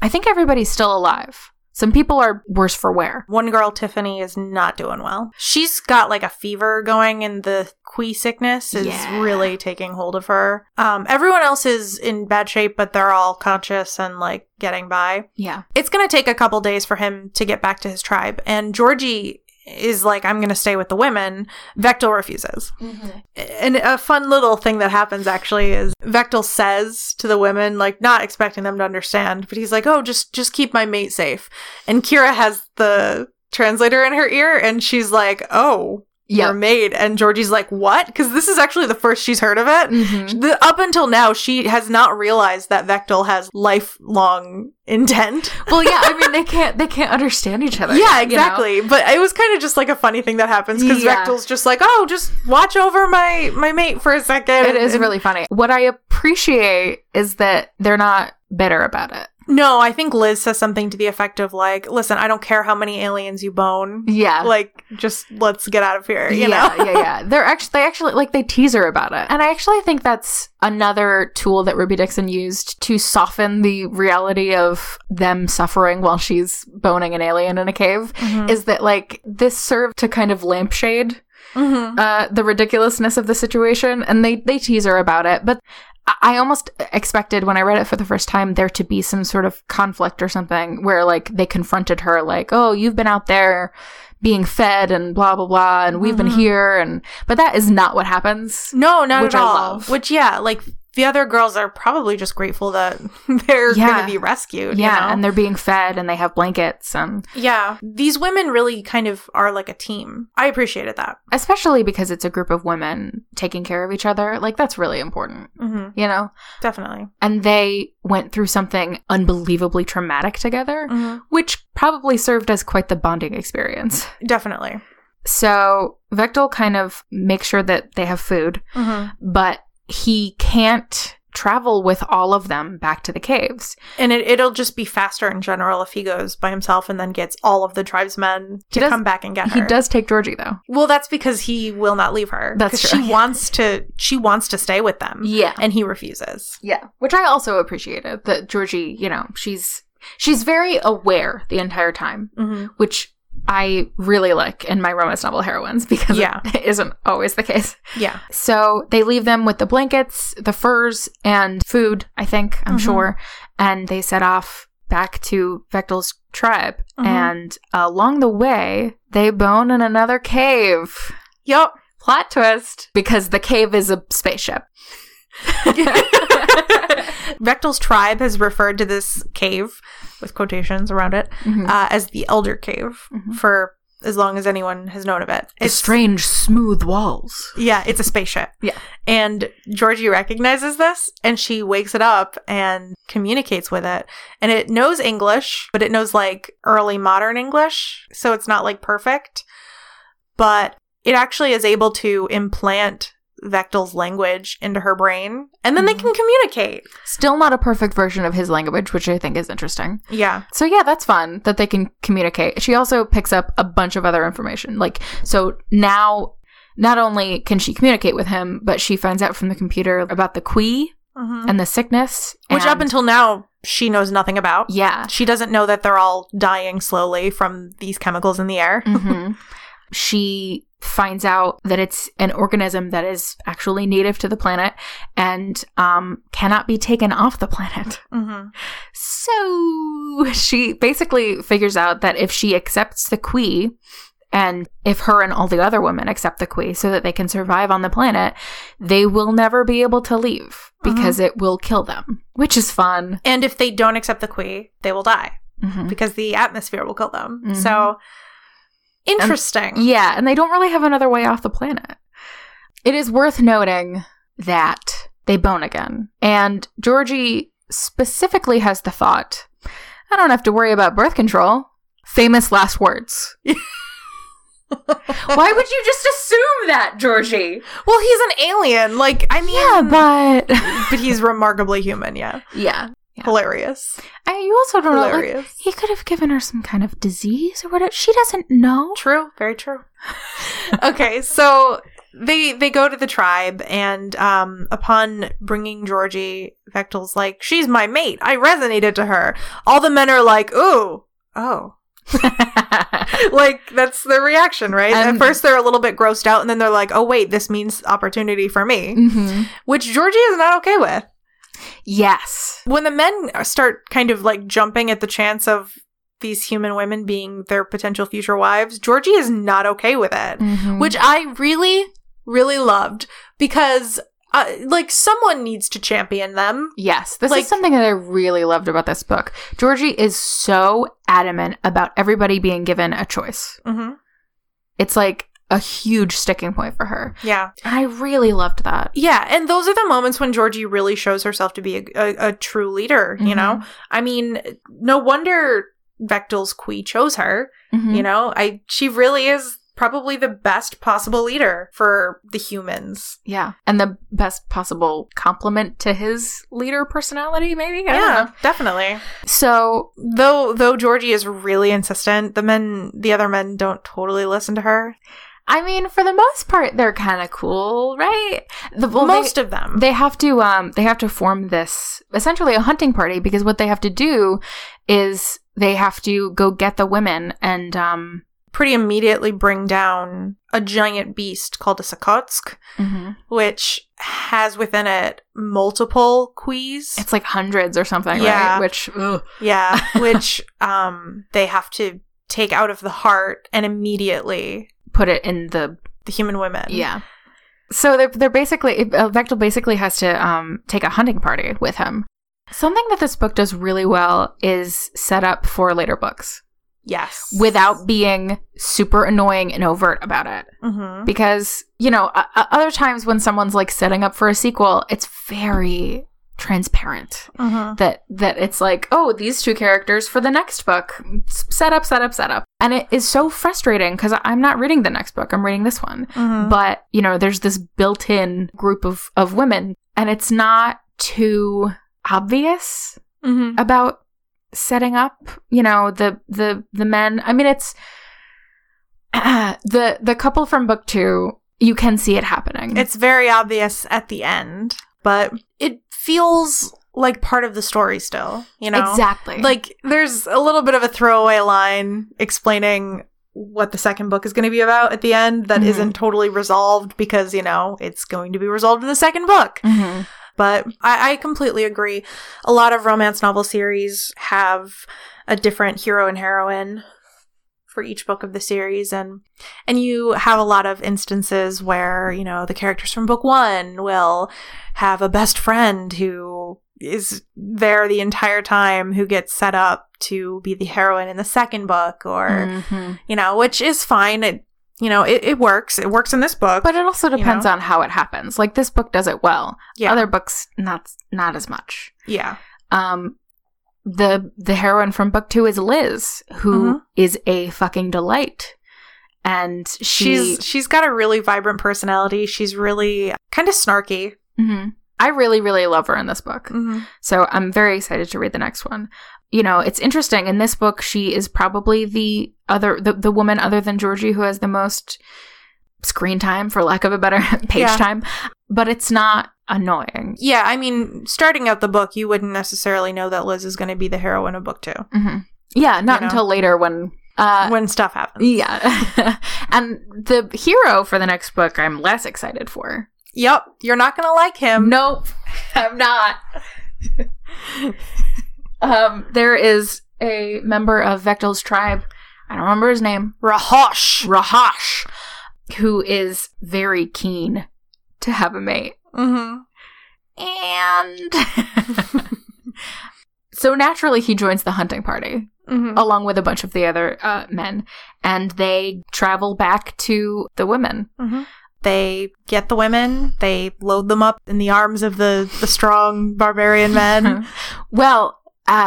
I think everybody's still alive. Some people are worse for wear. One girl, Tiffany, is not doing well. She's got, like, a fever going, and the quee sickness is really taking hold of her. Everyone else is in bad shape, but they're all conscious and, like, getting by. Yeah. It's going to take a couple days for him to get back to his tribe. And Georgie is like, I'm going to stay with the women. Vektal refuses. Mm-hmm. And a fun little thing that happens, actually, is Vektal says to the women, like, not expecting them to understand, but he's like, oh, just keep my mate safe. And Kira has the translator in her ear, and she's like, oh, your maid. And Georgie's like, what? Because this is actually the first she's heard of it. Mm-hmm. Up until now, she has not realized that Vektal has lifelong intent. Well, yeah, I mean, they can't understand each other. Yeah, exactly. You know? But it was kind of just like a funny thing that happens because Vektal's just like, oh, just watch over my mate for a second. It is really funny. What I appreciate is that they're not bitter about it. No, I think Liz says something to the effect of, like, listen, I don't care how many aliens you bone. Yeah. Like, just let's get out of here, you know? Yeah. They actually, like, they tease her about it. And I actually think that's another tool that Ruby Dixon used to soften the reality of them suffering while she's boning an alien in a cave, is that, like, this served to kind of lampshade the ridiculousness of the situation. And they tease her about it. But I almost expected, when I read it for the first time, there to be some sort of conflict or something where, like, they confronted her, like, oh, you've been out there being fed and blah, blah, blah, and we've been here. But that is not what happens. No, not at all. Which I love. Which, yeah, like, the other girls are probably just grateful that they're going to be rescued. Yeah, you know? And they're being fed and they have blankets. Yeah. These women really kind of are like a team. I appreciated that. Especially because it's a group of women taking care of each other. Like, that's really important, you know? Definitely. And they went through something unbelievably traumatic together, which probably served as quite the bonding experience. Definitely. So Vektal kind of makes sure that they have food, but he can't travel with all of them back to the caves. And it'll just be faster in general if he goes by himself and then gets all of the tribesmen to come back and get her. He does take Georgie, though. Well, that's because he will not leave her. That's true. She wants to stay with them. Yeah. And he refuses. Yeah. Which I also appreciated, that Georgie, you know, she's very aware the entire time, which I really like in my romance novel heroines, because it isn't always the case. Yeah. So they leave them with the blankets, the furs, and food, I think, I'm sure. And they set off back to Vektal's tribe. And along the way, they bone in another cave. Yup. Plot twist. Because the cave is a spaceship. Vektal's tribe has referred to this cave, with quotations around it, as the Elder Cave for as long as anyone has known of it. It's strange, smooth walls. Yeah, it's a spaceship. Yeah. And Georgie recognizes this, and she wakes it up and communicates with it. And it knows English, but it knows, like, early modern English, so it's not, like, perfect. But it actually is able to implant Vektal's language into her brain, and then they can communicate. Still not a perfect version of his language, which I think is interesting. Yeah. So yeah, that's fun that they can communicate. She also picks up a bunch of other information. Like, so now not only can she communicate with him, but she finds out from the computer about the quee and the sickness. Which up until now, she knows nothing about. Yeah. She doesn't know that they're all dying slowly from these chemicals in the air. She finds out that it's an organism that is actually native to the planet and cannot be taken off the planet. So she basically figures out that if she accepts the quee and if her and all the other women accept the Khui so that they can survive on the planet, they will never be able to leave because it will kill them, which is fun. And if they don't accept the Khui, they will die because the atmosphere will kill them. So interesting. And, yeah, and they don't really have another way off the planet. It is worth noting that they bone again. And Georgie specifically has the thought, I don't have to worry about birth control. Famous last words. Why would you just assume that, Georgie? Well, he's an alien. Like, I mean... Yeah, but... but he's remarkably human, yeah. Hilarious. You also don't know. Like, he could have given her some kind of disease or whatever. She doesn't know. True. Very true. Okay, so... They go to the tribe, and upon bringing Georgie, Vektal's like, she's my mate. I resonated to her. All the men are like, ooh, oh. Like, that's their reaction, right? At first, they're a little bit grossed out, and then they're like, oh, wait, this means opportunity for me, which Georgie is not okay with. Yes. When the men start kind of, like, jumping at the chance of these human women being their potential future wives, Georgie is not okay with it, which I really... really loved, because like, someone needs to champion them. Yes, this, like, is something that I really loved about this book. Georgie is so adamant about everybody being given a choice. It's like a huge sticking point for her. Yeah, I really loved that. Yeah, and those are the moments when Georgie really shows herself to be a true leader. You know, I mean, no wonder Vektal's Khui chose her. You know, she really is probably the best possible leader for the humans. Yeah. And the best possible complement to his leader personality, maybe? I don't know. Definitely. So though Georgie is really insistent, the other men don't totally listen to her. I mean, for the most part, they're kind of cool, right? Most of them. They have to form this, essentially a hunting party, because what they have to do is they have to go get the women and, pretty immediately bring down a giant beast called a Sakotsk, which has within it multiple quees. It's like hundreds or something, right? Which they have to take out of the heart and immediately put it in the human women. Yeah. So they're basically, Vektal basically has to take a hunting party with him. Something that this book does really well is set up for later books. Yes. Without being super annoying and overt about it. Because, you know, other times when someone's, like, setting up for a sequel, it's very transparent. That it's like, oh, these two characters for the next book. Set up. And it is so frustrating because I'm not reading the next book. I'm reading this one. But, you know, there's this built-in group of women. And it's not too obvious about setting up, you know, the men. I mean, it's the couple from book two, you can see it happening. It's very obvious at the end, but it feels like part of the story still, you know? Exactly. Like, there's a little bit of a throwaway line explaining what the second book is going to be about at the end that isn't totally resolved because, you know, it's going to be resolved in the second book. But I completely agree. A lot of romance novel series have a different hero and heroine for each book of the series. And you have a lot of instances where, you know, the characters from book one will have a best friend who is there the entire time, who gets set up to be the heroine in the second book, or, you know, which is fine. It works. It works in this book. But it also depends on how it happens. Like, this book does it well. Yeah. Other books, not as much. Yeah. The heroine from book two is Liz, who is a fucking delight. And she's got a really vibrant personality. She's really kind of snarky. I really, really love her in this book. So I'm very excited to read the next one. You know, it's interesting. In this book, she is probably the woman other than Georgie who has the most screen time, for lack of a better page time. But it's not annoying. Yeah, I mean, starting out the book, you wouldn't necessarily know that Liz is going to be the heroine of book two. Yeah, not until later when stuff happens. Yeah. And the hero for the next book, I'm less excited for. Yep, you're not going to like him. Nope, I'm not. There is a member of Vektal's tribe I don't remember his name. Rahosh, who is very keen to have a mate. Mm-hmm. And so naturally he joins the hunting party, mm-hmm. along with a bunch of the other men, and they travel back to the women. Mm-hmm. They get the women, they load them up in the arms of the strong barbarian men. Well,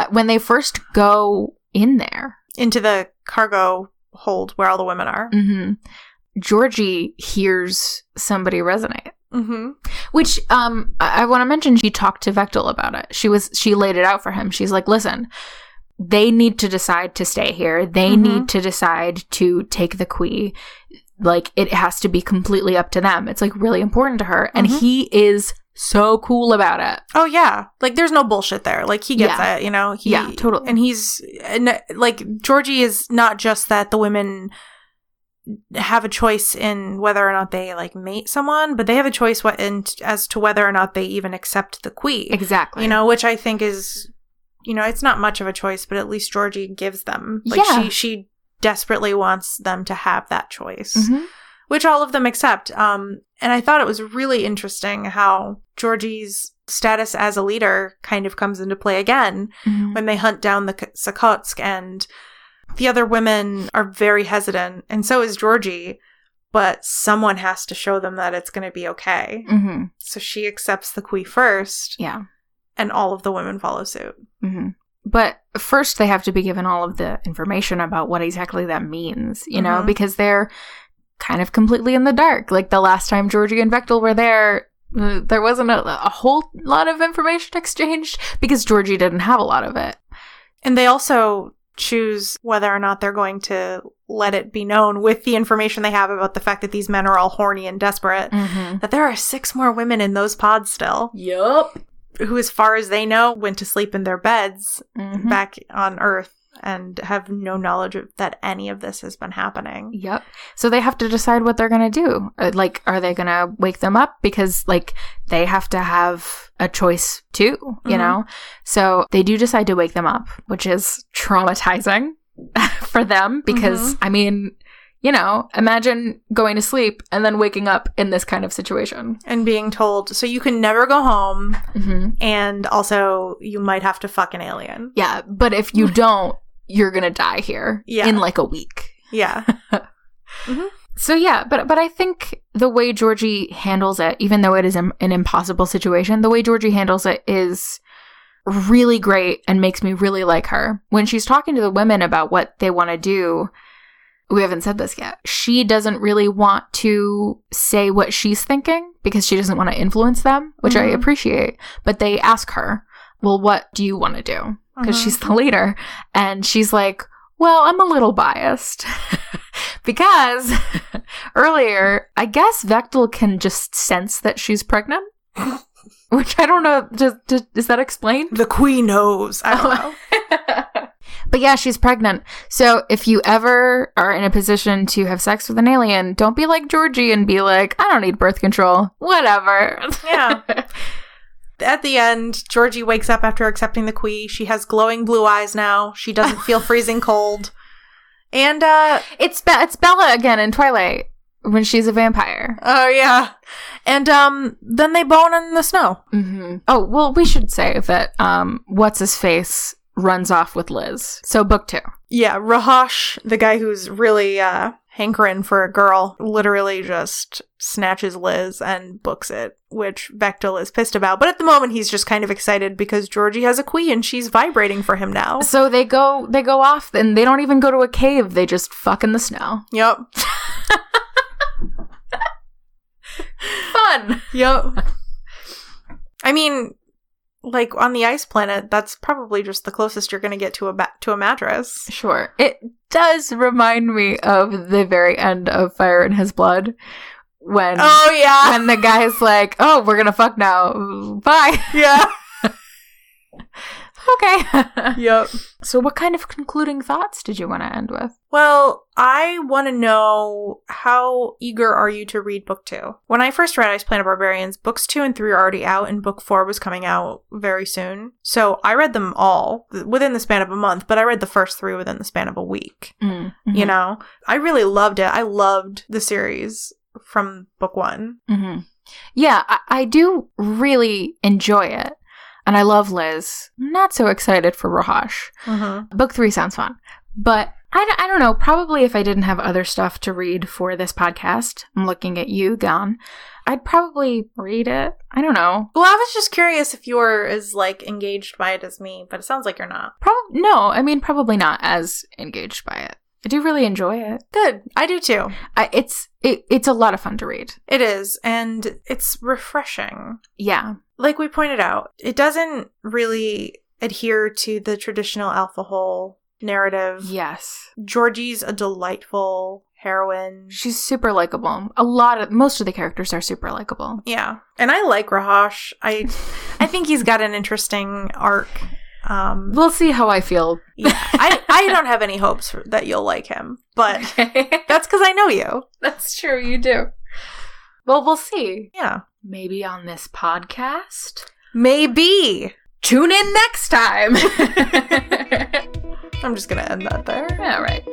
when they first go in there, into the cargo hold where all the women are, mm-hmm. Georgie hears somebody resonate. Mm-hmm. Which I want to mention, she talked to Vektal about it. She laid it out for him. She's like, listen, they need to decide to stay here. They mm-hmm. need to decide to take the quee. Like, it has to be completely up to them. It's, like, really important to her. And mm-hmm. he is so cool about it. Oh, yeah. Like, there's no bullshit there. Like, he gets it, you know? Yeah, totally. And he's, like, Georgie is not just that the women have a choice in whether or not they, like, mate someone, but they have a choice as to whether or not they even accept the quee. Exactly. You know, which I think is, you know, it's not much of a choice, but at least Georgie gives them. Like, she desperately wants them to have that choice, mm-hmm. which all of them accept. And I thought it was really interesting how Georgie's status as a leader kind of comes into play again mm-hmm. when they hunt down the Sakotsk, and the other women are very hesitant, and so is Georgie, but someone has to show them that it's going to be okay. Mm-hmm. So she accepts the quee first, and all of the women follow suit. Mm-hmm. But first, they have to be given all of the information about what exactly that means, you know, mm-hmm. because they're kind of completely in the dark. Like, the last time Georgie and Vektal were there wasn't a whole lot of information exchanged because Georgie didn't have a lot of it. And they also choose whether or not they're going to let it be known with the information they have about the fact that these men are all horny and desperate, mm-hmm. that there are 6 more women in those pods still. Yup. Who, as far as they know, went to sleep in their beds mm-hmm. back on Earth and have no knowledge that any of this has been happening. Yep. So they have to decide what they're going to do. Like, are they going to wake them up? Because, like, they have to have a choice, too, you mm-hmm. know? So they do decide to wake them up, which is traumatizing for them because, mm-hmm. I mean, you know, imagine going to sleep and then waking up in this kind of situation. And being told, so you can never go home, mm-hmm. and also you might have to fuck an alien. Yeah, but if you don't, you're gonna die here in like a week. Yeah. mm-hmm. So yeah, but I think the way Georgie handles it, even though it is an impossible situation, the way Georgie handles it is really great and makes me really like her. When she's talking to the women about what they want to do, we haven't said this yet, she doesn't really want to say what she's thinking because she doesn't want to influence them, which mm-hmm. I appreciate. But they ask her, well, what do you want to do? Because mm-hmm. she's the leader. And she's like, well, I'm a little biased because earlier, I guess Vektal can just sense that she's pregnant, which I don't know. Is that explained? The queen knows. I don't know. But yeah, she's pregnant. So if you ever are in a position to have sex with an alien, don't be like Georgie and be like, I don't need birth control. Whatever. Yeah. At the end, Georgie wakes up after accepting the quee. She has glowing blue eyes now. She doesn't feel freezing cold. And it's Bella again in Twilight when she's a vampire. Oh, yeah. And then they bone in the snow. Mm-hmm. Oh, well, we should say that what's-his-face runs off with Liz. So book 2. Yeah, Rahosh, the guy who's really hankering for a girl, literally just snatches Liz and books it, which Vektal is pissed about. But at the moment, he's just kind of excited because Georgie has a quee and she's vibrating for him now. So they go off and they don't even go to a cave. They just fuck in the snow. Yep. Fun. Yep. I mean, like, on the ice planet, that's probably just the closest you're going to get to a mattress. Sure. It does remind me of the very end of Fire in His Blood when when the guy's like, oh, we're going to fuck now. Bye. Yeah. okay. Yep. So what kind of concluding thoughts did you want to end with? Well, I want to know, how eager are you to read book 2? When I first read Ice Planet Barbarians, books 2 and 3 are already out, and book 4 was coming out very soon. So I read them all within the span of a month, but I read the first 3 within the span of a week. Mm-hmm. You know? I really loved it. I loved the series from book 1. Mm-hmm. Yeah, I do really enjoy it. And I love Liz. I'm not so excited for Rahosh. Mm-hmm. Book 3 sounds fun. But I don't know. Probably if I didn't have other stuff to read for this podcast, I'm looking at you, Gon, I'd probably read it. I don't know. Well, I was just curious if you were as, like, engaged by it as me, but it sounds like you're not. No, I mean, probably not as engaged by it. I do really enjoy it. Good. I do too. It's a lot of fun to read. It is. And it's refreshing. Yeah. Like we pointed out, it doesn't really adhere to the traditional alpha hole narrative. Yes. Georgie's a delightful heroine. She's super likable. Most of the characters are super likable. Yeah. And I like Rahosh. I think he's got an interesting arc. We'll see how I feel. Yeah, I don't have any hopes that you'll like him, but okay. That's because I know you. That's true, you do. Well, we'll see. Yeah. Maybe on this podcast. Maybe. Tune in next time. I'm just going to end that there. All right.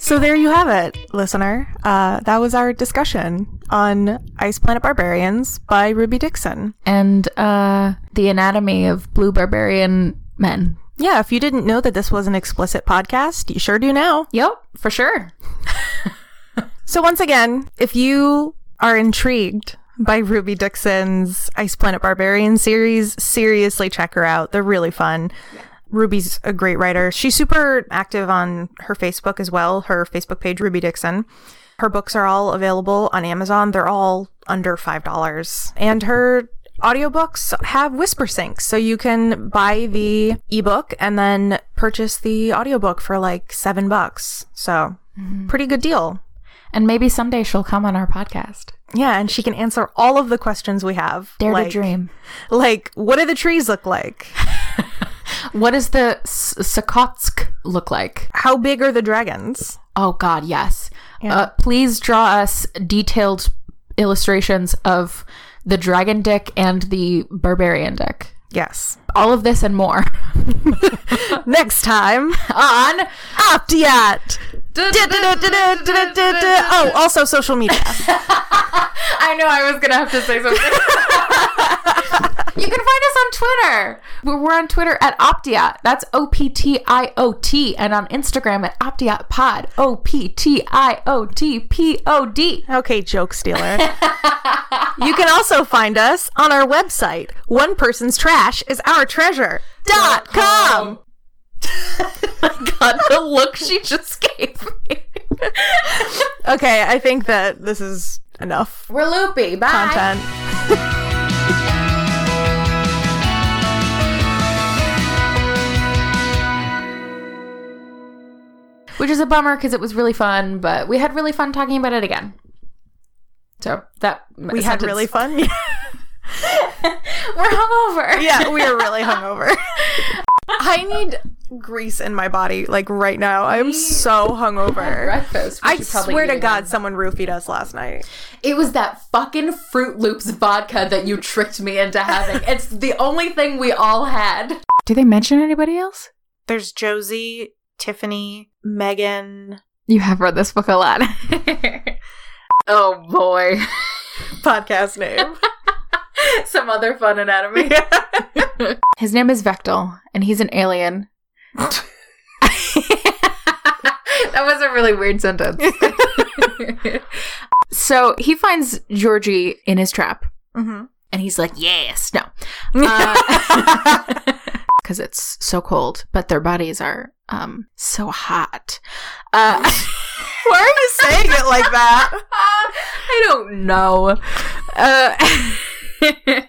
So there you have it, listener. That was our discussion on Ice Planet Barbarians by Ruby Dixon. And the anatomy of blue barbarian men. Yeah, if you didn't know that this was an explicit podcast, you sure do now. Yep, for sure. So once again, if you are intrigued by Ruby Dixon's Ice Planet Barbarian series, seriously check her out. They're really fun. Yeah. Ruby's a great writer. She's super active on her Facebook as well, her Facebook page, Ruby Dixon. Her books are all available on Amazon. They're all under $5. And her audiobooks have whisper syncs, so you can buy the ebook and then purchase the audiobook for like $7. So, Pretty good deal. And maybe someday she'll come on our podcast. Yeah, and she can answer all of the questions we have. Dare to dream. Like, what do the trees look like? What does the Sakotsk look like? How big are the dragons? Oh, God, yes. Yeah. Please draw us detailed illustrations of the dragon dick and the barbarian dick. Yes. All of this and more. Next time on Optiot. Oh, also social media. I know I was going to have to say something. You can find us on Twitter. We're on Twitter at Optiot. That's OPTIOT. And on Instagram at OptiotPod. OPTIOTPOD. Okay, joke stealer. You can also find us on our website, OnePerson'sTrashIsOurTreasure.com. God, the look she just gave me. Okay, I think that this is enough. We're loopy. Bye. Content. Which is a bummer because it was really fun, but we had really fun talking about it again. So that we had really fun. We're hungover. Yeah, we are really hungover. I need grease in my body like right now. I am so hungover. Breakfast. I swear to God, someone roofied us last night. It was that fucking Fruit Loops vodka that you tricked me into having. It's the only thing we all had. Do they mention anybody else? There's Josie, Tiffany, Megan. You have read this book a lot. Oh boy. Podcast name. Some other fun anatomy. Yeah. His name is Vektal, and he's an alien. That was a really weird sentence. So he finds Georgie in his trap. Mm-hmm. And he's like, yes, no. Because it's so cold, but their bodies are so hot. Why are you saying it like that? I don't know. Because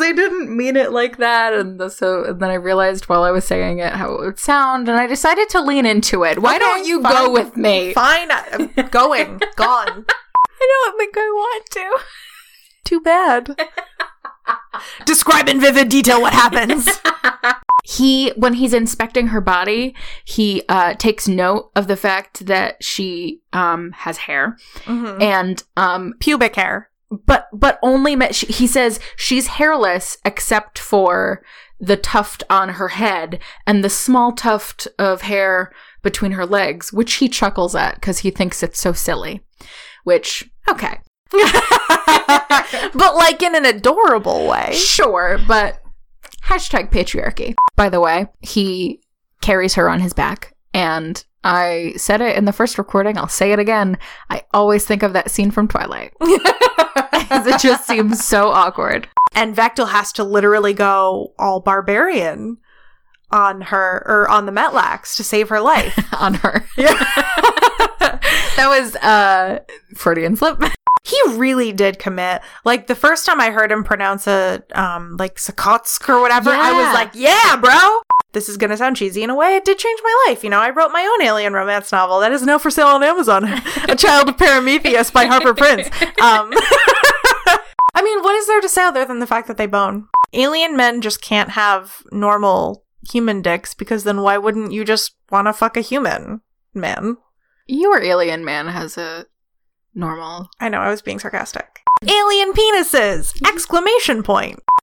I didn't mean it like that, and then I realized while I was saying it how it would sound, and I decided to lean into it. Why don't you go with me? Fine, I'm going. Gone. I don't think I want to. Too bad. Describe in vivid detail what happens. When he's inspecting her body, he takes note of the fact that she has hair. Mm-hmm. And pubic hair. But only he says she's hairless except for the tuft on her head and the small tuft of hair between her legs, which he chuckles at because he thinks it's so silly. Which, okay. But like in an adorable way. Sure, but hashtag patriarchy. By the way, he carries her on his back, and I said it in the first recording, I'll say it again, I always think of that scene from Twilight. It just seems so awkward. And Vektal has to literally go all barbarian on her, or on the Metlax, to save her life. On her. Yeah. That was Freudian slip. He really did commit. Like, the first time I heard him pronounce it, like, Sakotsk or whatever, yeah. I was like, yeah, bro! This is gonna sound cheesy. In a way, it did change my life. You know, I wrote my own alien romance novel. That is now for sale on Amazon. A Child of Paramythius by Harper Prince. I mean, what is there to say other than the fact that they bone? Alien men just can't have normal human dicks, because then why wouldn't you just want to fuck a human man? Your alien man has a... normal. I know, I was being sarcastic. Alien penises! Exclamation point!